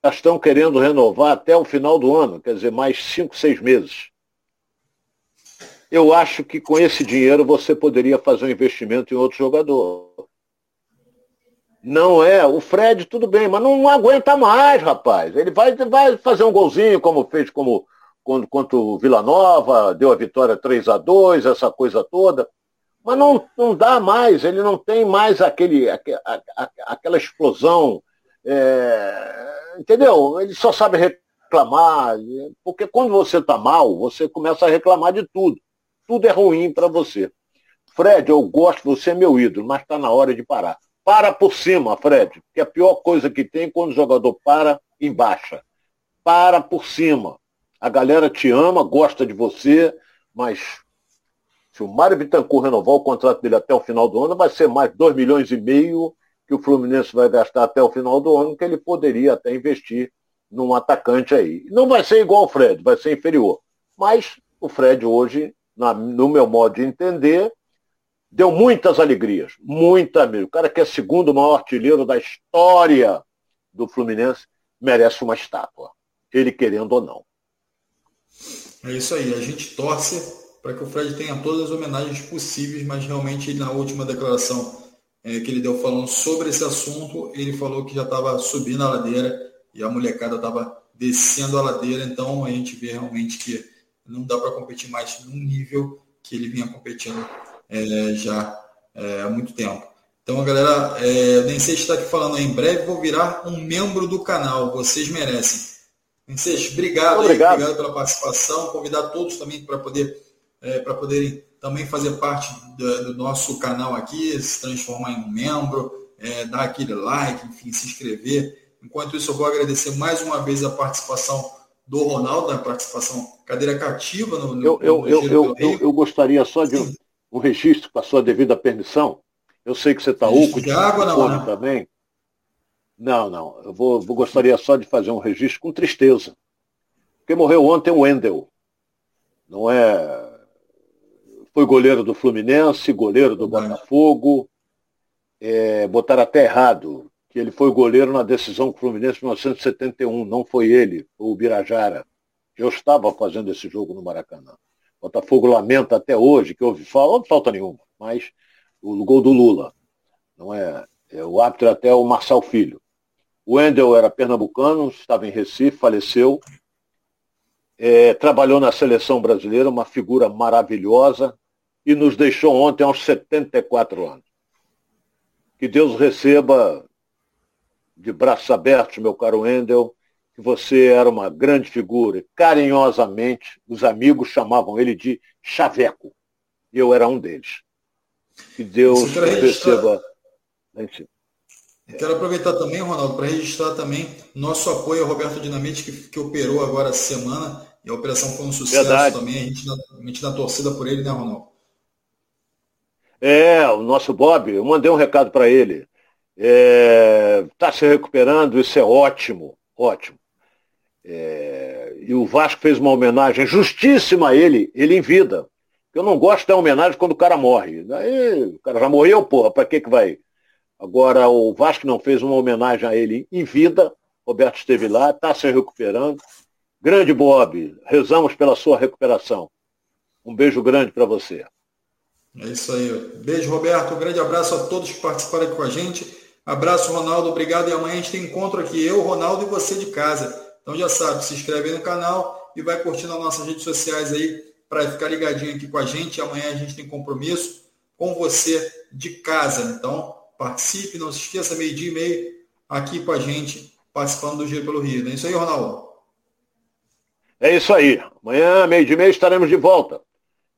estão querendo renovar até o final do ano, quer dizer, mais 5, 6 meses. Eu acho que com esse dinheiro você poderia fazer um investimento em outro jogador. Não é, o Fred tudo bem, mas não aguenta mais, rapaz. Ele vai fazer um golzinho, como fez contra o Vila Nova, deu a vitória 3-2, essa coisa toda. Mas não dá mais, ele não tem mais aquela explosão, entendeu? Ele só sabe reclamar, porque quando você está mal, você começa a reclamar de tudo. Tudo é ruim para você. Fred, eu gosto, você é meu ídolo, mas está na hora de parar. Para por cima, Fred, que é a pior coisa que tem quando o jogador para em baixa. Para por cima. A galera te ama, gosta de você, mas se o Mário Bittencourt renovar o contrato dele até o final do ano, vai ser mais 2 milhões e meio que o Fluminense vai gastar até o final do ano, que ele poderia até investir num atacante aí. Não vai ser igual ao Fred, vai ser inferior. Mas o Fred hoje, no meu modo de entender, deu muitas alegrias, muita mesmo. O cara que é segundo maior artilheiro da história do Fluminense merece uma estátua, ele querendo ou não. É isso aí, a gente torce para que o Fred tenha todas as homenagens possíveis, mas realmente na última declaração que ele deu falando sobre esse assunto, ele falou que já estava subindo a ladeira e a molecada estava descendo a ladeira, então a gente vê realmente que não dá para competir mais num nível que ele vinha competindo há muito tempo. Então, galera, nem sei se está aqui falando, em breve vou virar um membro do canal, vocês merecem. Vocês, obrigado pela participação, convidar todos também para poderem também fazer parte do nosso canal aqui, se transformar em um membro, dar aquele like, enfim, se inscrever. Enquanto isso, eu vou agradecer mais uma vez a participação do Ronaldo, a participação cadeira cativa no eu gostaria só de um registro com a sua devida permissão. Eu sei que você está oco de água na hora também. Não. Eu gostaria só de fazer um registro com tristeza. Porque morreu ontem o Wendel. Foi goleiro do Fluminense, goleiro do Botafogo. Botaram até errado, que ele foi goleiro na decisão do Fluminense em 1971. Não foi ele, foi o Birajara. Eu estava fazendo esse jogo no Maracanã. O Botafogo lamenta até hoje que houve falta, não falta nenhuma, mas o gol do Lula. O árbitro até o Marçal Filho. O Wendel era pernambucano, estava em Recife, faleceu. Trabalhou na seleção brasileira, uma figura maravilhosa, e nos deixou ontem aos 74 anos. Que Deus receba de braços abertos, meu caro Wendel, que você era uma grande figura. Carinhosamente, os amigos chamavam ele de Chaveco. E eu era um deles. Que Deus receba... Quero aproveitar também, Ronaldo, para registrar também nosso apoio ao Roberto Dinamite, que operou agora essa semana, e a operação foi um sucesso. Verdade. Também, a gente dá torcida por ele, né, Ronaldo? O nosso Bob, eu mandei um recado para ele. Está se recuperando, isso é ótimo, ótimo. E o Vasco fez uma homenagem justíssima a ele em vida. Eu não gosto da homenagem quando o cara morre. Daí, o cara já morreu, porra, para que vai... Agora, o Vasco não fez uma homenagem a ele em vida. Roberto esteve lá, está se recuperando. Grande Bob, rezamos pela sua recuperação. Um beijo grande para você. É isso aí. Beijo, Roberto. Um grande abraço a todos que participaram aqui com a gente. Abraço, Ronaldo. Obrigado. E amanhã a gente tem encontro aqui, eu, Ronaldo e você de casa. Então já sabe, se inscreve aí no canal e vai curtindo as nossas redes sociais aí para ficar ligadinho aqui com a gente. Amanhã a gente tem compromisso com você de casa. Então... participe, não se esqueça, 12:30 aqui com a gente, participando do Giro pelo Rio. Não é isso aí, Ronaldo? É isso aí. Amanhã, 12:30, estaremos de volta.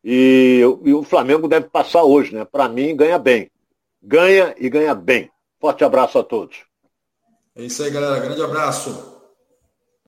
E o Flamengo deve passar hoje, né? Para mim, ganha bem. Ganha e ganha bem. Forte abraço a todos. É isso aí, galera. Grande abraço.